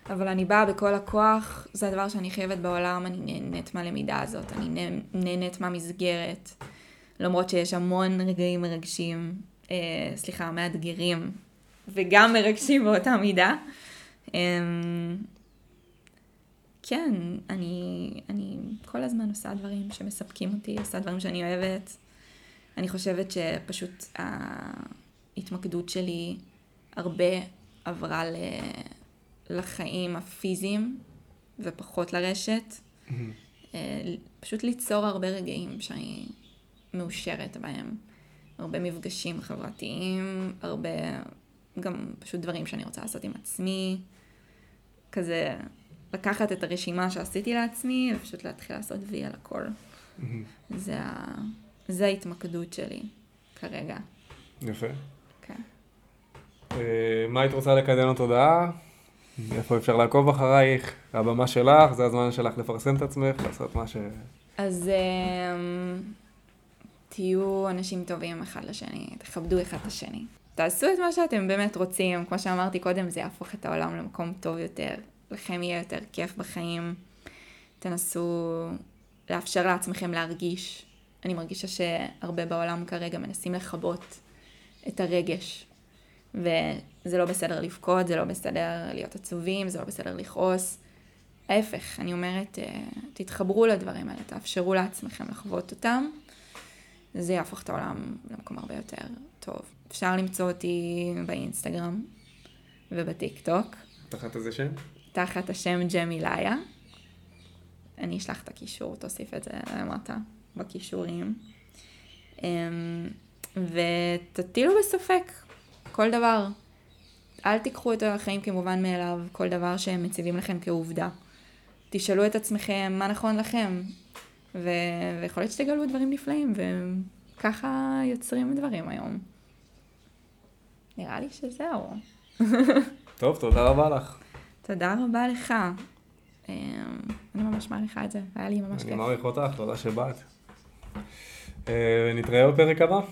אבל אני באה בכל הכוח, זה הדבר שאני חייבת בעולם, אני נהנית מהלמידה הזאת, אני נהנית מהמסגרת, למרות שיש המון רגעים מרגשים, אה, סליחה, מאתגרים, וגם מרגשים באותה מידה. אה, כן, אני, אני כל הזמן עושה דברים שמספקים אותי, עושה דברים שאני אוהבת. אני חושבת שפשוט ההתמקדות שלי הרבה עברה לחיים הפיזיים ופחות לרשת. פשוט ליצור הרבה רגעים שאני מאושרת בהם. הרבה מפגשים חברתיים, הרבה גם פשוט דברים שאני רוצה לעשות עם עצמי. כזה... לקחת את הרשימה שעשיתי לעצמי, ופשוט להתחיל לעשות וי על הכל. זה, זה ההתמקדות שלי, כרגע. יפה. כן. מה היית רוצה לקדם את הודעה? איפה אפשר לעקוב אחרייך? הבמה שלך, זה הזמן שלך לפרסם את עצמך, לעשות מה ש... אז תהיו אנשים טובים אחד לשני, תכבדו אחד לשני. תעשו את מה שאתם באמת רוצים, כמו שאמרתי קודם, זה יהפוך את העולם למקום טוב יותר. לכם יהיה יותר כיף בחיים. תנסו לאפשר לעצמכם להרגיש. אני מרגישה שהרבה בעולם כרגע מנסים לחבות את הרגש. וזה לא בסדר לבכות, זה לא בסדר להיות עצובים, זה לא בסדר לכעוס. ההפך, אני אומרת, תתחברו לדברים האלה, תאפשרו לעצמכם לחוות אותם. זה יהפוך את העולם למקום הרבה יותר טוב. אפשר למצוא אותי באינסטגרם ובטיקטוק. תחת איזה שם? תחת השם ג'מיליה. אני אשלח את הקישור, תוסיף את זה למטה, בקישורים. ותטילו בספק, כל דבר. אל תיקחו את החיים כמובן מאליו, כל דבר שהם מציבים לכם כעובדה. תשאלו את עצמכם מה נכון לכם. ויכול להיות שתגלו דברים נפלאים, וככה יוצרים דברים היום. נראה לי שזהו. טוב, תודה רבה לך. תודה רבה לך. אני ממש מעריכה את זה, היה לי ממש כיף. אני מעריך אותך, תודה שבאת. נתראה בפרק הבא.